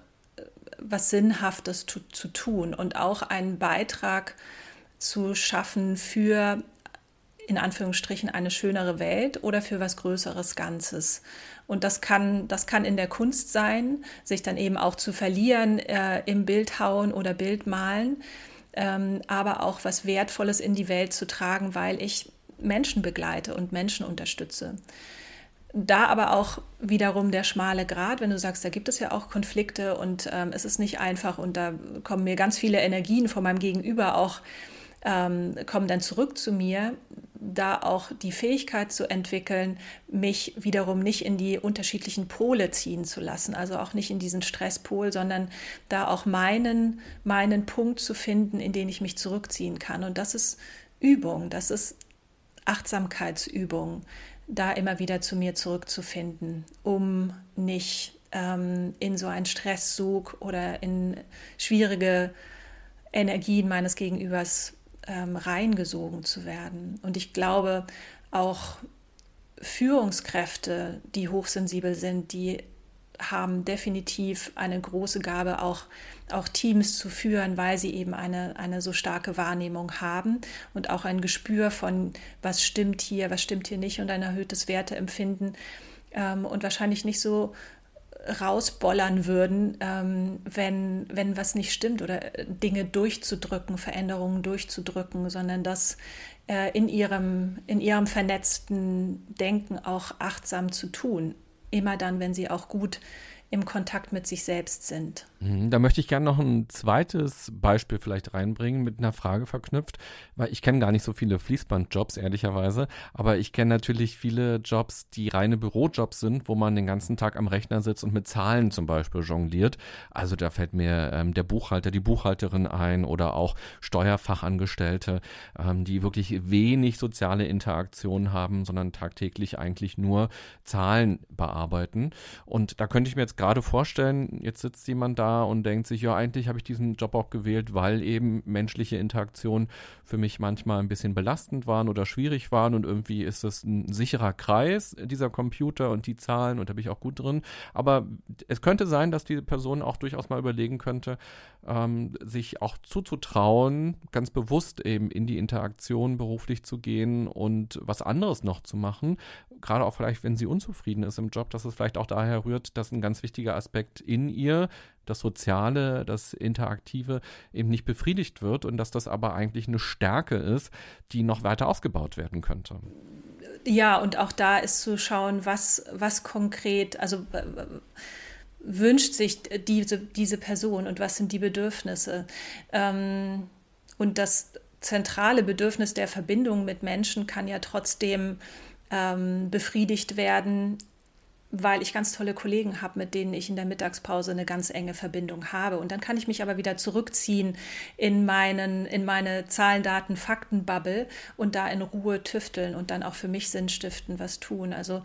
was Sinnhaftes zu tun und auch einen Beitrag zu schaffen für, in Anführungsstrichen, eine schönere Welt oder für was Größeres Ganzes. Und das kann in der Kunst sein, sich dann eben auch zu verlieren im Bildhauen oder Bildmalen, aber auch was Wertvolles in die Welt zu tragen, weil ich Menschen begleite und Menschen unterstütze. Da aber auch wiederum der schmale Grat, wenn du sagst, da gibt es ja auch Konflikte und es ist nicht einfach und da kommen mir ganz viele Energien von meinem Gegenüber auch, kommen dann zurück zu mir, da auch die Fähigkeit zu entwickeln, mich wiederum nicht in die unterschiedlichen Pole ziehen zu lassen, also auch nicht in diesen Stresspol, sondern da auch meinen Punkt zu finden, in den ich mich zurückziehen kann. Und das ist Übung, das ist Achtsamkeitsübung, da immer wieder zu mir zurückzufinden, um nicht in so einen Stresszug oder in schwierige Energien meines Gegenübers reingesogen zu werden. Und ich glaube, auch Führungskräfte, die hochsensibel sind, die haben definitiv eine große Gabe, auch Teams zu führen, weil sie eben eine so starke Wahrnehmung haben und auch ein Gespür von, was stimmt hier nicht und ein erhöhtes Werteempfinden und wahrscheinlich nicht so rausbollern würden, wenn was nicht stimmt oder Dinge durchzudrücken, Veränderungen durchzudrücken, sondern das in ihrem vernetzten Denken auch achtsam zu tun. Immer dann, wenn sie auch gut im Kontakt mit sich selbst sind. Da möchte ich gerne noch ein zweites Beispiel vielleicht reinbringen, mit einer Frage verknüpft, weil ich kenne gar nicht so viele Fließbandjobs, ehrlicherweise, aber ich kenne natürlich viele Jobs, die reine Bürojobs sind, wo man den ganzen Tag am Rechner sitzt und mit Zahlen zum Beispiel jongliert. Also da fällt mir der Buchhalter, die Buchhalterin ein oder auch Steuerfachangestellte, die wirklich wenig soziale Interaktion haben, sondern tagtäglich eigentlich nur Zahlen bearbeiten. Und da könnte ich mir jetzt gerade vorstellen, jetzt sitzt jemand da und denkt sich, ja, eigentlich habe ich diesen Job auch gewählt, weil eben menschliche Interaktionen für mich manchmal ein bisschen belastend waren oder schwierig waren und irgendwie ist das ein sicherer Kreis, dieser Computer und die Zahlen und da bin ich auch gut drin. Aber es könnte sein, dass diese Person auch durchaus mal überlegen könnte, sich auch zuzutrauen, ganz bewusst eben in die Interaktion beruflich zu gehen und was anderes noch zu machen, gerade auch vielleicht, wenn sie unzufrieden ist im Job, dass es vielleicht auch daher rührt, dass ein ganz wichtiger Aspekt in ihr, das Soziale, das Interaktive eben nicht befriedigt wird und dass das aber eigentlich eine Stärke ist, die noch weiter ausgebaut werden könnte. Ja, und auch da ist zu schauen, was konkret, also wünscht sich diese Person und was sind die Bedürfnisse. Und das zentrale Bedürfnis der Verbindung mit Menschen kann ja trotzdem befriedigt werden, weil ich ganz tolle Kollegen habe, mit denen ich in der Mittagspause eine ganz enge Verbindung habe. Und dann kann ich mich aber wieder zurückziehen in meine Zahlen, Daten, Fakten-Bubble und da in Ruhe tüfteln und dann auch für mich sinnstiftend was tun. Also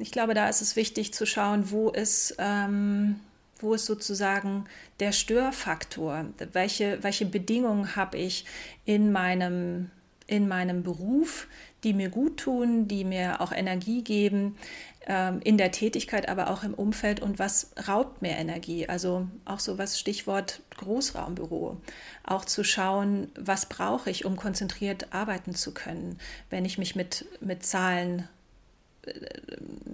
ich glaube, da ist es wichtig zu schauen, wo ist sozusagen der Störfaktor? Welche Bedingungen habe ich in meinem Beruf, die mir gut tun, die mir auch Energie geben, in der Tätigkeit, aber auch im Umfeld und was raubt mir Energie? Also auch so was Stichwort Großraumbüro. Auch zu schauen, was brauche ich, um konzentriert arbeiten zu können. Wenn ich mich mit Zahlen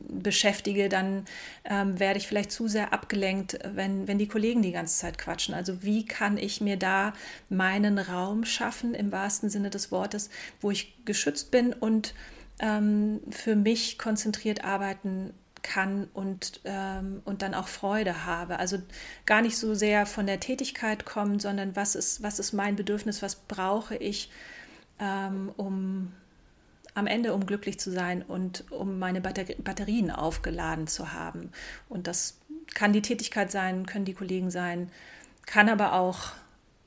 beschäftige, dann werde ich vielleicht zu sehr abgelenkt, wenn die Kollegen die ganze Zeit quatschen. Also wie kann ich mir da meinen Raum schaffen, im wahrsten Sinne des Wortes, wo ich geschützt bin und für mich konzentriert arbeiten kann und dann auch Freude habe. Also gar nicht so sehr von der Tätigkeit kommen, sondern was ist mein Bedürfnis, was brauche ich, um am Ende, um glücklich zu sein und um meine Batterien aufgeladen zu haben. Und das kann die Tätigkeit sein, können die Kollegen sein, kann aber auch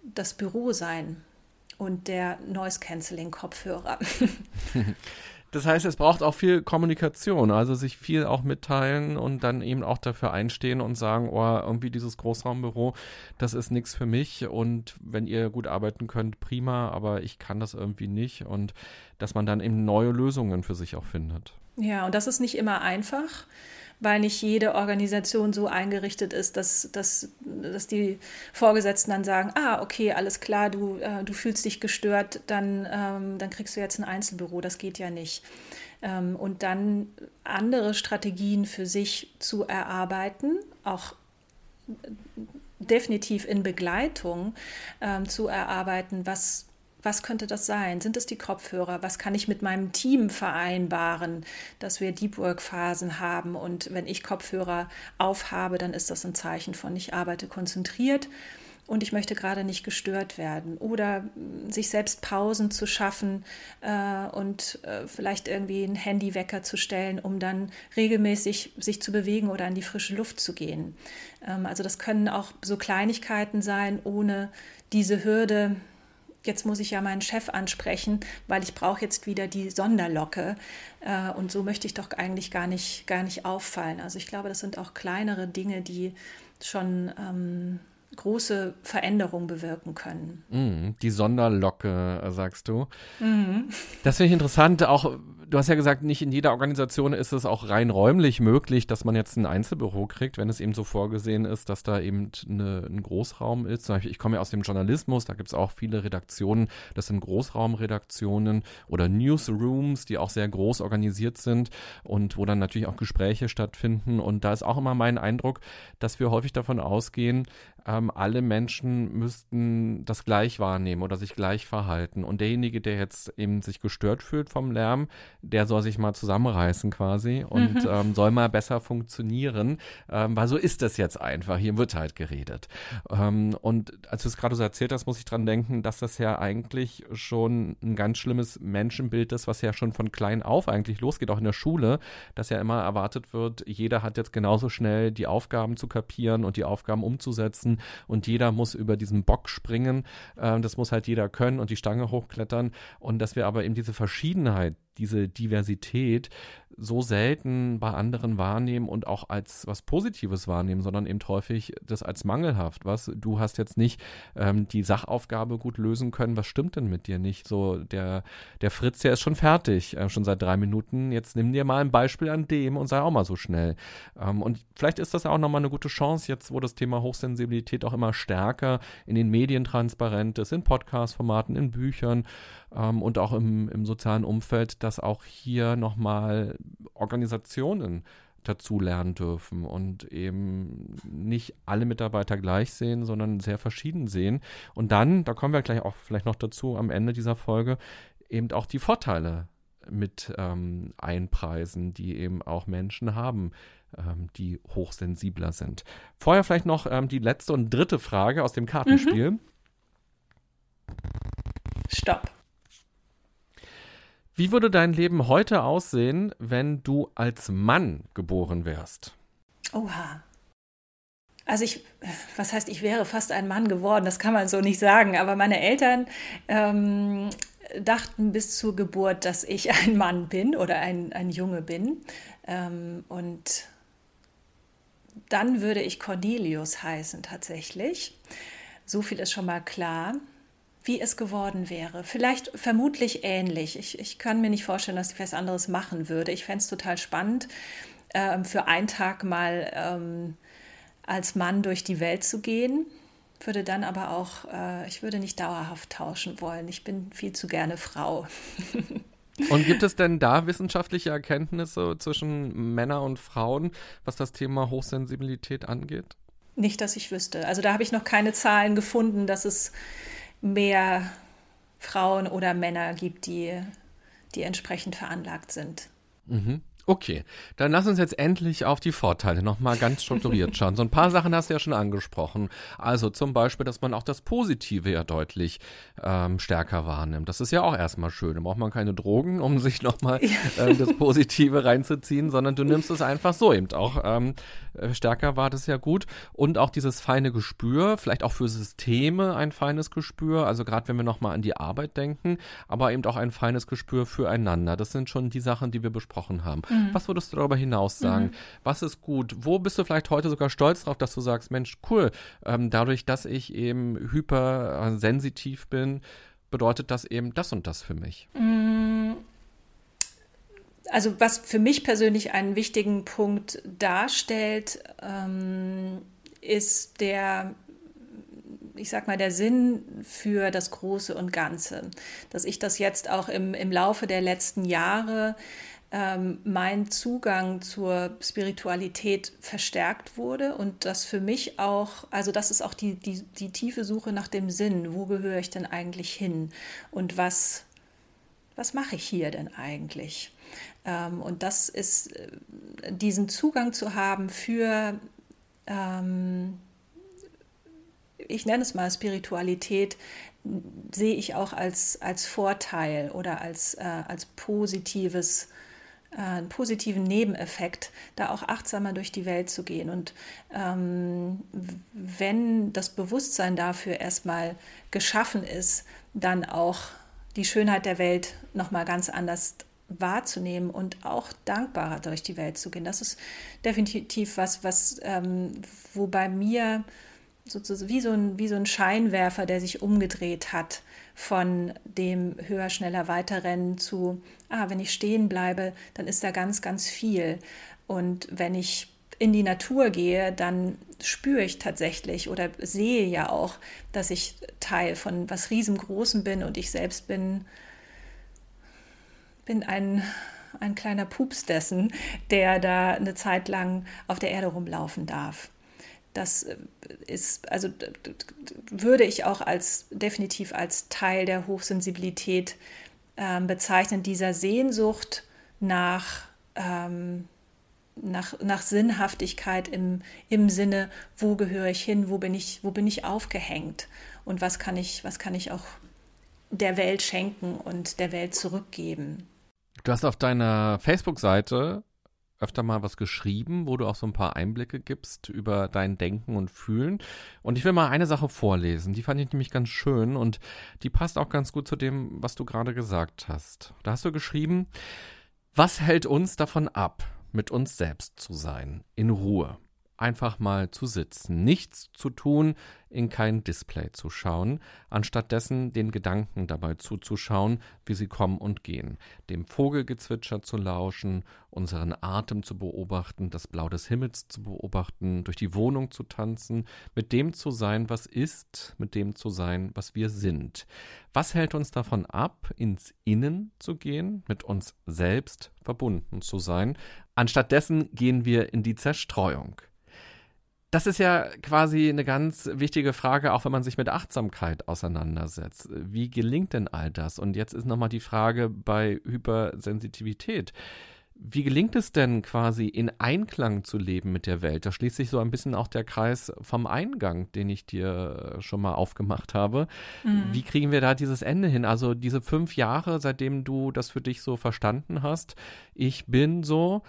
das Büro sein und der Noise-Canceling-Kopfhörer. Das heißt, es braucht auch viel Kommunikation, also sich viel auch mitteilen und dann eben auch dafür einstehen und sagen, oh, irgendwie dieses Großraumbüro, das ist nichts für mich und wenn ihr gut arbeiten könnt, prima, aber ich kann das irgendwie nicht und dass man dann eben neue Lösungen für sich auch findet. Ja, und das ist nicht immer einfach, weil nicht jede Organisation so eingerichtet ist, dass die Vorgesetzten dann sagen, ah, okay, alles klar, du fühlst dich gestört, dann kriegst du jetzt ein Einzelbüro, das geht ja nicht. Und dann andere Strategien für sich zu erarbeiten, auch definitiv in Begleitung zu erarbeiten, was könnte das sein? Sind es die Kopfhörer? Was kann ich mit meinem Team vereinbaren, dass wir Deep Work-Phasen haben? Und wenn ich Kopfhörer aufhabe, dann ist das ein Zeichen von, ich arbeite konzentriert und ich möchte gerade nicht gestört werden. Oder sich selbst Pausen zu schaffen und vielleicht irgendwie einen Handywecker zu stellen, um dann regelmäßig sich zu bewegen oder an die frische Luft zu gehen. Also das können auch so Kleinigkeiten sein, ohne diese Hürde, jetzt muss ich ja meinen Chef ansprechen, weil ich brauche jetzt wieder die Sonderlocke und so möchte ich doch eigentlich gar nicht auffallen. Also ich glaube, das sind auch kleinere Dinge, die schon große Veränderungen bewirken können. Die Sonderlocke, sagst du. Mhm. Das finde ich interessant, auch du hast ja gesagt, nicht in jeder Organisation ist es auch rein räumlich möglich, dass man jetzt ein Einzelbüro kriegt, wenn es eben so vorgesehen ist, dass da eben ein Großraum ist. Zum Beispiel, ich komme ja aus dem Journalismus, da gibt es auch viele Redaktionen, das sind Großraumredaktionen oder Newsrooms, die auch sehr groß organisiert sind und wo dann natürlich auch Gespräche stattfinden. Und da ist auch immer mein Eindruck, dass wir häufig davon ausgehen, alle Menschen müssten das gleich wahrnehmen oder sich gleich verhalten. Und derjenige, der jetzt eben sich gestört fühlt vom Lärm, der soll sich mal zusammenreißen quasi und soll mal besser funktionieren, weil so ist das jetzt einfach. Hier wird halt geredet. Und als du es gerade so erzählt hast, muss ich dran denken, dass das ja eigentlich schon ein ganz schlimmes Menschenbild ist, was ja schon von klein auf eigentlich losgeht, auch in der Schule, dass ja immer erwartet wird, jeder hat jetzt genauso schnell die Aufgaben zu kapieren und die Aufgaben umzusetzen. Und jeder muss über diesen Bock springen, das muss halt jeder können und die Stange hochklettern und dass wir aber eben diese Verschiedenheit, diese Diversität so selten bei anderen wahrnehmen und auch als was Positives wahrnehmen, sondern eben häufig das als mangelhaft. Was, du hast jetzt nicht die Sachaufgabe gut lösen können, was stimmt denn mit dir nicht? So, der Fritz, der ist schon fertig, schon seit 3 Minuten, jetzt nimm dir mal ein Beispiel an dem und sei auch mal so schnell. Und vielleicht ist das ja auch nochmal eine gute Chance, jetzt wo das Thema Hochsensibilität auch immer stärker in den Medien transparent ist, in Podcast-Formaten, in Büchern und auch im sozialen Umfeld, dass auch hier nochmal Organisationen dazu lernen dürfen und eben nicht alle Mitarbeiter gleich sehen, sondern sehr verschieden sehen. Und dann, da kommen wir gleich auch vielleicht noch dazu am Ende dieser Folge, eben auch die Vorteile mit einpreisen, die eben auch Menschen haben, die hochsensibler sind. Vorher vielleicht noch die letzte und dritte Frage aus dem Kartenspiel. Mhm. Stopp. Wie würde dein Leben heute aussehen, wenn du als Mann geboren wärst? Oha. Also was heißt, ich wäre fast ein Mann geworden, das kann man so nicht sagen. Aber meine Eltern dachten bis zur Geburt, dass ich ein Mann bin oder ein Junge bin. Und dann würde ich Cornelius heißen tatsächlich. So viel ist schon mal klar. Wie es geworden wäre. Vermutlich ähnlich. Ich kann mir nicht vorstellen, dass ich was anderes machen würde. Ich fände es total spannend, für einen Tag mal als Mann durch die Welt zu gehen. Würde dann aber auch, ich würde nicht dauerhaft tauschen wollen. Ich bin viel zu gerne Frau. Und gibt es denn da wissenschaftliche Erkenntnisse zwischen Männern und Frauen, was das Thema Hochsensibilität angeht? Nicht, dass ich wüsste. Also da habe ich noch keine Zahlen gefunden, dass es mehr Frauen oder Männer gibt, die entsprechend veranlagt sind. Mhm. Okay, dann lass uns jetzt endlich auf die Vorteile nochmal ganz strukturiert schauen. So ein paar Sachen hast du ja schon angesprochen. Also zum Beispiel, dass man auch das Positive ja deutlich stärker wahrnimmt. Das ist ja auch erstmal schön. Da braucht man keine Drogen, um sich nochmal das Positive reinzuziehen, sondern du nimmst es einfach so eben auch stärker wahr. Das ist ja gut. Und auch dieses feine Gespür, vielleicht auch für Systeme ein feines Gespür. Also gerade wenn wir nochmal an die Arbeit denken, aber eben auch ein feines Gespür füreinander. Das sind schon die Sachen, die wir besprochen haben. Was würdest du darüber hinaus sagen? Was ist gut? Wo bist du vielleicht heute sogar stolz drauf, dass du sagst, Mensch, cool, dadurch, dass ich eben hypersensitiv bin, bedeutet das eben das und das für mich? Also was für mich persönlich einen wichtigen Punkt darstellt, ist der Sinn für das Große und Ganze. Dass ich das jetzt auch im Laufe der letzten Jahre mein Zugang zur Spiritualität verstärkt wurde und das für mich auch, also das ist auch die tiefe Suche nach dem Sinn, wo gehöre ich denn eigentlich hin und was mache ich hier denn eigentlich? Und das ist, diesen Zugang zu haben für, ich nenne es mal Spiritualität, sehe ich auch als Vorteil oder als positives, einen positiven Nebeneffekt, da auch achtsamer durch die Welt zu gehen. Und wenn das Bewusstsein dafür erstmal geschaffen ist, dann auch die Schönheit der Welt nochmal ganz anders wahrzunehmen und auch dankbarer durch die Welt zu gehen. Das ist definitiv wo bei mir sozusagen wie so ein Scheinwerfer, der sich umgedreht hat von dem höher, schneller, weiterrennen zu, wenn ich stehen bleibe, dann ist da ganz, ganz viel. Und wenn ich in die Natur gehe, dann spüre ich tatsächlich oder sehe ja auch, dass ich Teil von was Riesengroßem bin und ich selbst bin ein kleiner Pups dessen, der da eine Zeit lang auf der Erde rumlaufen darf. Das ist, also würde ich auch definitiv als Teil der Hochsensibilität bezeichnen, dieser Sehnsucht nach Sinnhaftigkeit im Sinne, wo gehöre ich hin, wo bin ich aufgehängt und was kann ich auch der Welt schenken und der Welt zurückgeben. Du hast auf deiner Facebook-Seite öfter mal was geschrieben, wo du auch so ein paar Einblicke gibst über dein Denken und Fühlen. Und ich will mal eine Sache vorlesen, die fand ich nämlich ganz schön und die passt auch ganz gut zu dem, was du gerade gesagt hast. Da hast du geschrieben: Was hält uns davon ab, mit uns selbst zu sein, in Ruhe, einfach mal zu sitzen, nichts zu tun, in kein Display zu schauen, anstatt dessen den Gedanken dabei zuzuschauen, wie sie kommen und gehen, dem Vogelgezwitscher zu lauschen, unseren Atem zu beobachten, das Blau des Himmels zu beobachten, durch die Wohnung zu tanzen, mit dem zu sein, was ist, mit dem zu sein, was wir sind. Was hält uns davon ab, ins Innen zu gehen, mit uns selbst verbunden zu sein? Anstatt dessen gehen wir in die Zerstreuung. Das ist ja quasi eine ganz wichtige Frage, auch wenn man sich mit Achtsamkeit auseinandersetzt. Wie gelingt denn all das? Und jetzt ist nochmal die Frage bei Hypersensitivität. Wie gelingt es denn quasi in Einklang zu leben mit der Welt? Da schließt sich so ein bisschen auch der Kreis vom Eingang, den ich dir schon mal aufgemacht habe. Wie kriegen wir da dieses Ende hin? Also diese 5 Jahre, seitdem du das für dich so verstanden hast, ich bin so.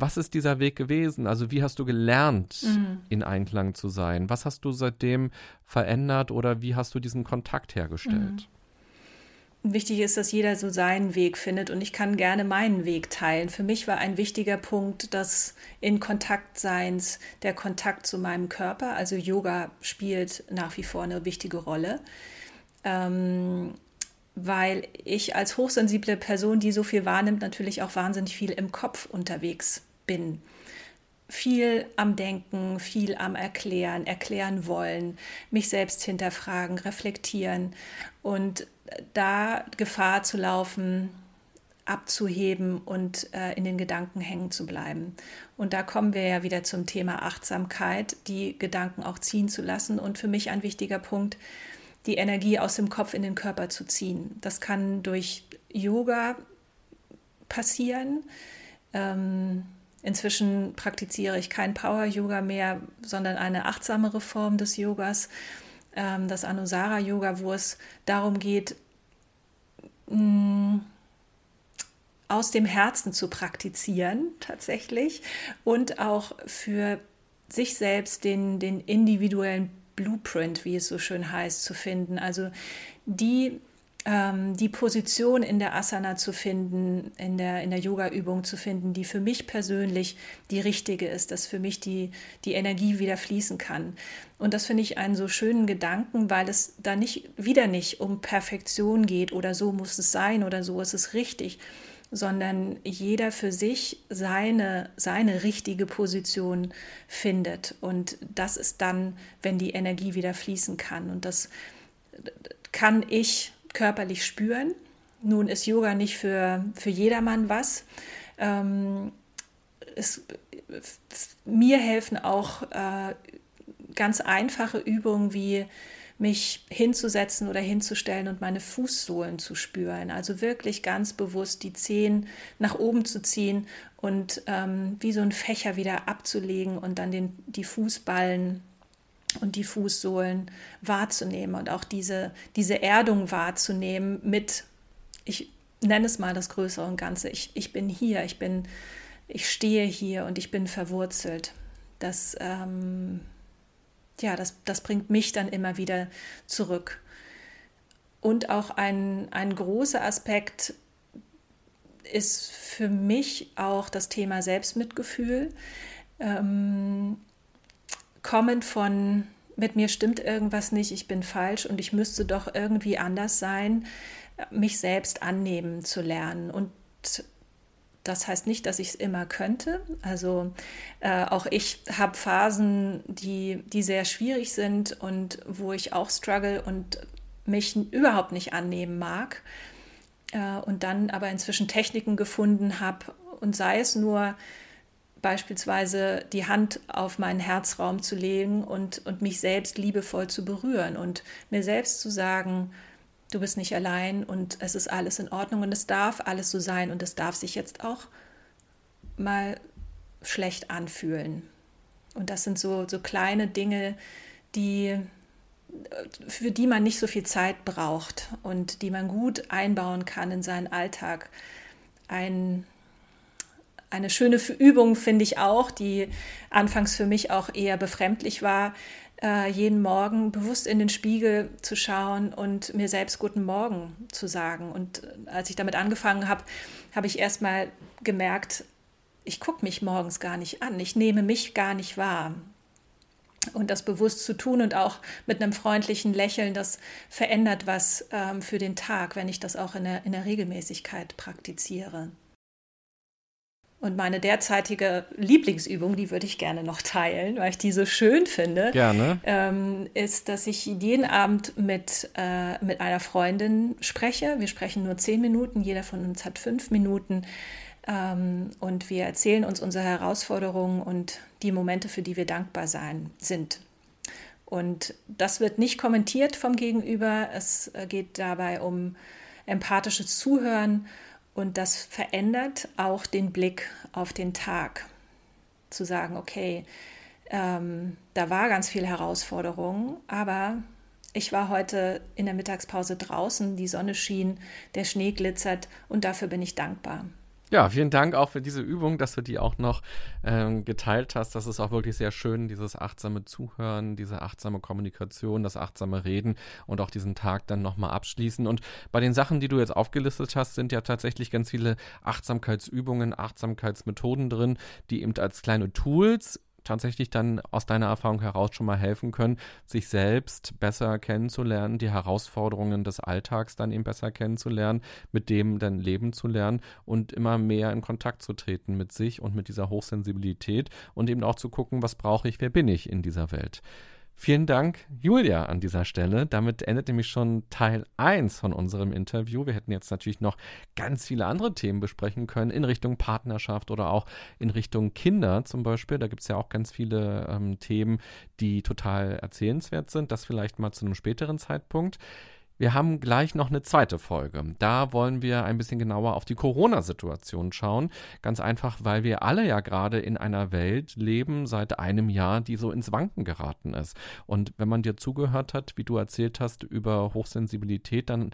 Was ist dieser Weg gewesen? Also wie hast du gelernt, in Einklang zu sein? Was hast du seitdem verändert oder wie hast du diesen Kontakt hergestellt? Wichtig ist, dass jeder so seinen Weg findet und ich kann gerne meinen Weg teilen. Für mich war ein wichtiger Punkt, dass in Kontaktseins der Kontakt zu meinem Körper, also Yoga spielt nach wie vor eine wichtige Rolle, weil ich als hochsensible Person, die so viel wahrnimmt, natürlich auch wahnsinnig viel im Kopf unterwegs bin. Viel am Denken, viel am Erklären, erklären wollen, mich selbst hinterfragen, reflektieren und da Gefahr zu laufen, abzuheben und in den Gedanken hängen zu bleiben. Und da kommen wir ja wieder zum Thema Achtsamkeit, die Gedanken auch ziehen zu lassen und für mich ein wichtiger Punkt, die Energie aus dem Kopf in den Körper zu ziehen. Das kann durch Yoga passieren, Inzwischen praktiziere ich kein Power-Yoga mehr, sondern eine achtsamere Form des Yogas, das Anusara-Yoga, wo es darum geht, aus dem Herzen zu praktizieren tatsächlich und auch für sich selbst den individuellen Blueprint, wie es so schön heißt, zu finden. Also die Position in der Asana zu finden, in der Yoga-Übung zu finden, die für mich persönlich die richtige ist, dass für mich die Energie wieder fließen kann. Und das finde ich einen so schönen Gedanken, weil es da nicht um Perfektion geht oder so muss es sein oder so ist es richtig, sondern jeder für sich seine richtige Position findet. Und das ist dann, wenn die Energie wieder fließen kann. Und das kann ich körperlich spüren. Nun ist Yoga nicht für jedermann was. Mir helfen auch ganz einfache Übungen wie mich hinzusetzen oder hinzustellen und meine Fußsohlen zu spüren. Also wirklich ganz bewusst die Zehen nach oben zu ziehen und wie so ein Fächer wieder abzulegen und dann die Fußballen und die Fußsohlen wahrzunehmen und auch diese Erdung wahrzunehmen mit, ich nenne es mal das Größere und Ganze, ich bin hier, ich stehe hier und ich bin verwurzelt. Das bringt mich dann immer wieder zurück. Und auch ein großer Aspekt ist für mich auch das Thema Selbstmitgefühl. Kommen von, mit mir stimmt irgendwas nicht, ich bin falsch und ich müsste doch irgendwie anders sein, mich selbst annehmen zu lernen. Und das heißt nicht, dass ich es immer könnte. Also auch ich habe Phasen, die sehr schwierig sind und wo ich auch struggle und mich überhaupt nicht annehmen mag. Und dann aber inzwischen Techniken gefunden habe und sei es nur, beispielsweise die Hand auf meinen Herzraum zu legen und mich selbst liebevoll zu berühren und mir selbst zu sagen, du bist nicht allein und es ist alles in Ordnung und es darf alles so sein und es darf sich jetzt auch mal schlecht anfühlen. Und das sind so kleine Dinge, für die man nicht so viel Zeit braucht und die man gut einbauen kann in seinen Alltag. Eine schöne Übung finde ich auch, die anfangs für mich auch eher befremdlich war, jeden Morgen bewusst in den Spiegel zu schauen und mir selbst guten Morgen zu sagen. Und als ich damit angefangen habe, habe ich erst mal gemerkt, ich gucke mich morgens gar nicht an, ich nehme mich gar nicht wahr. Und das bewusst zu tun und auch mit einem freundlichen Lächeln, das verändert was für den Tag, wenn ich das auch in der Regelmäßigkeit praktiziere. Und meine derzeitige Lieblingsübung, die würde ich gerne noch teilen, weil ich die so schön finde, ist, dass ich jeden Abend mit einer Freundin spreche. Wir sprechen nur 10 Minuten, jeder von uns hat 5 Minuten und wir erzählen uns unsere Herausforderungen und die Momente, für die wir dankbar sind. Und das wird nicht kommentiert vom Gegenüber. Es geht dabei um empathisches Zuhören. Und das verändert auch den Blick auf den Tag. Zu sagen, okay, da war ganz viel Herausforderung, aber ich war heute in der Mittagspause draußen, die Sonne schien, der Schnee glitzert und dafür bin ich dankbar. Ja, vielen Dank auch für diese Übung, dass du die auch noch geteilt hast. Das ist auch wirklich sehr schön, dieses achtsame Zuhören, diese achtsame Kommunikation, das achtsame Reden und auch diesen Tag dann nochmal abschließen. Und bei den Sachen, die du jetzt aufgelistet hast, sind ja tatsächlich ganz viele Achtsamkeitsübungen, Achtsamkeitsmethoden drin, die eben als kleine Tools tatsächlich dann aus deiner Erfahrung heraus schon mal helfen können, sich selbst besser kennenzulernen, die Herausforderungen des Alltags dann eben besser kennenzulernen, mit dem dann leben zu lernen und immer mehr in Kontakt zu treten mit sich und mit dieser Hochsensibilität und eben auch zu gucken, was brauche ich, wer bin ich in dieser Welt. Vielen Dank, Julia, an dieser Stelle. Damit endet nämlich schon Teil 1 von unserem Interview. Wir hätten jetzt natürlich noch ganz viele andere Themen besprechen können in Richtung Partnerschaft oder auch in Richtung Kinder zum Beispiel. Da gibt es ja auch ganz viele Themen, die total erzählenswert sind. Das vielleicht mal zu einem späteren Zeitpunkt. Wir haben gleich noch eine zweite Folge. Da wollen wir ein bisschen genauer auf die Corona-Situation schauen. Ganz einfach, weil wir alle ja gerade in einer Welt leben seit einem Jahr, die so ins Wanken geraten ist. Und wenn man dir zugehört hat, wie du erzählt hast über Hochsensibilität, dann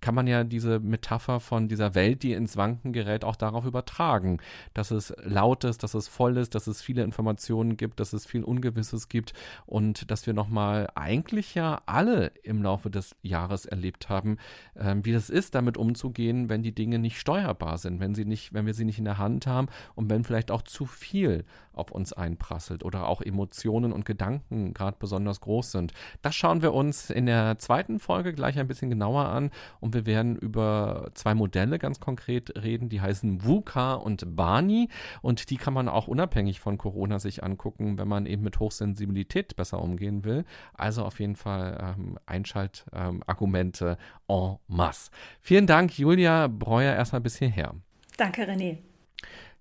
kann man ja diese Metapher von dieser Welt, die ins Wanken gerät, auch darauf übertragen, dass es laut ist, dass es voll ist, dass es viele Informationen gibt, dass es viel Ungewisses gibt und dass wir nochmal eigentlich ja alle im Laufe des Jahres erlebt haben, wie das ist, damit umzugehen, wenn die Dinge nicht steuerbar sind, wenn wir sie nicht in der Hand haben und wenn vielleicht auch zu viel auf uns einprasselt oder auch Emotionen und Gedanken gerade besonders groß sind. Das schauen wir uns in der zweiten Folge gleich ein bisschen genauer an und wir werden über zwei Modelle ganz konkret reden, die heißen VUCA und BANI und die kann man auch unabhängig von Corona sich angucken, wenn man eben mit Hochsensibilität besser umgehen will. Also auf jeden Fall Einschaltargumente en masse. Vielen Dank, Julia Breuer, erstmal bis hierher. Danke, René.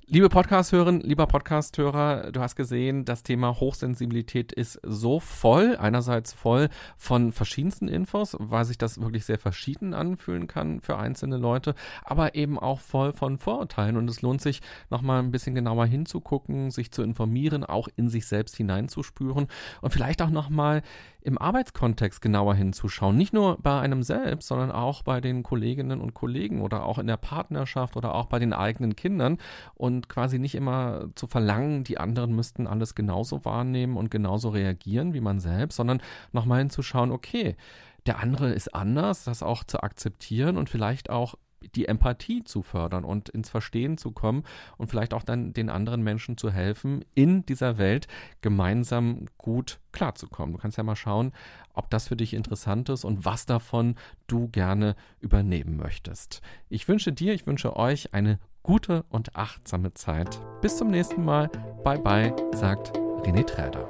Liebe Podcast-Hörerin, lieber Podcast-Hörer, du hast gesehen, das Thema Hochsensibilität ist so voll, einerseits voll von verschiedensten Infos, weil sich das wirklich sehr verschieden anfühlen kann für einzelne Leute, aber eben auch voll von Vorurteilen und es lohnt sich, nochmal ein bisschen genauer hinzugucken, sich zu informieren, auch in sich selbst hineinzuspüren und vielleicht auch nochmal im Arbeitskontext genauer hinzuschauen, nicht nur bei einem selbst, sondern auch bei den Kolleginnen und Kollegen oder auch in der Partnerschaft oder auch bei den eigenen Kindern und quasi nicht immer zu verlangen, die anderen müssten alles genauso wahrnehmen und genauso reagieren wie man selbst, sondern nochmal hinzuschauen, okay, der andere ist anders, das auch zu akzeptieren und vielleicht auch die Empathie zu fördern und ins Verstehen zu kommen und vielleicht auch dann den anderen Menschen zu helfen, in dieser Welt gemeinsam gut klarzukommen. Du kannst ja mal schauen, ob das für dich interessant ist und was davon du gerne übernehmen möchtest. Ich wünsche dir, ich wünsche euch eine gute und achtsame Zeit. Bis zum nächsten Mal. Bye bye, sagt René Träder.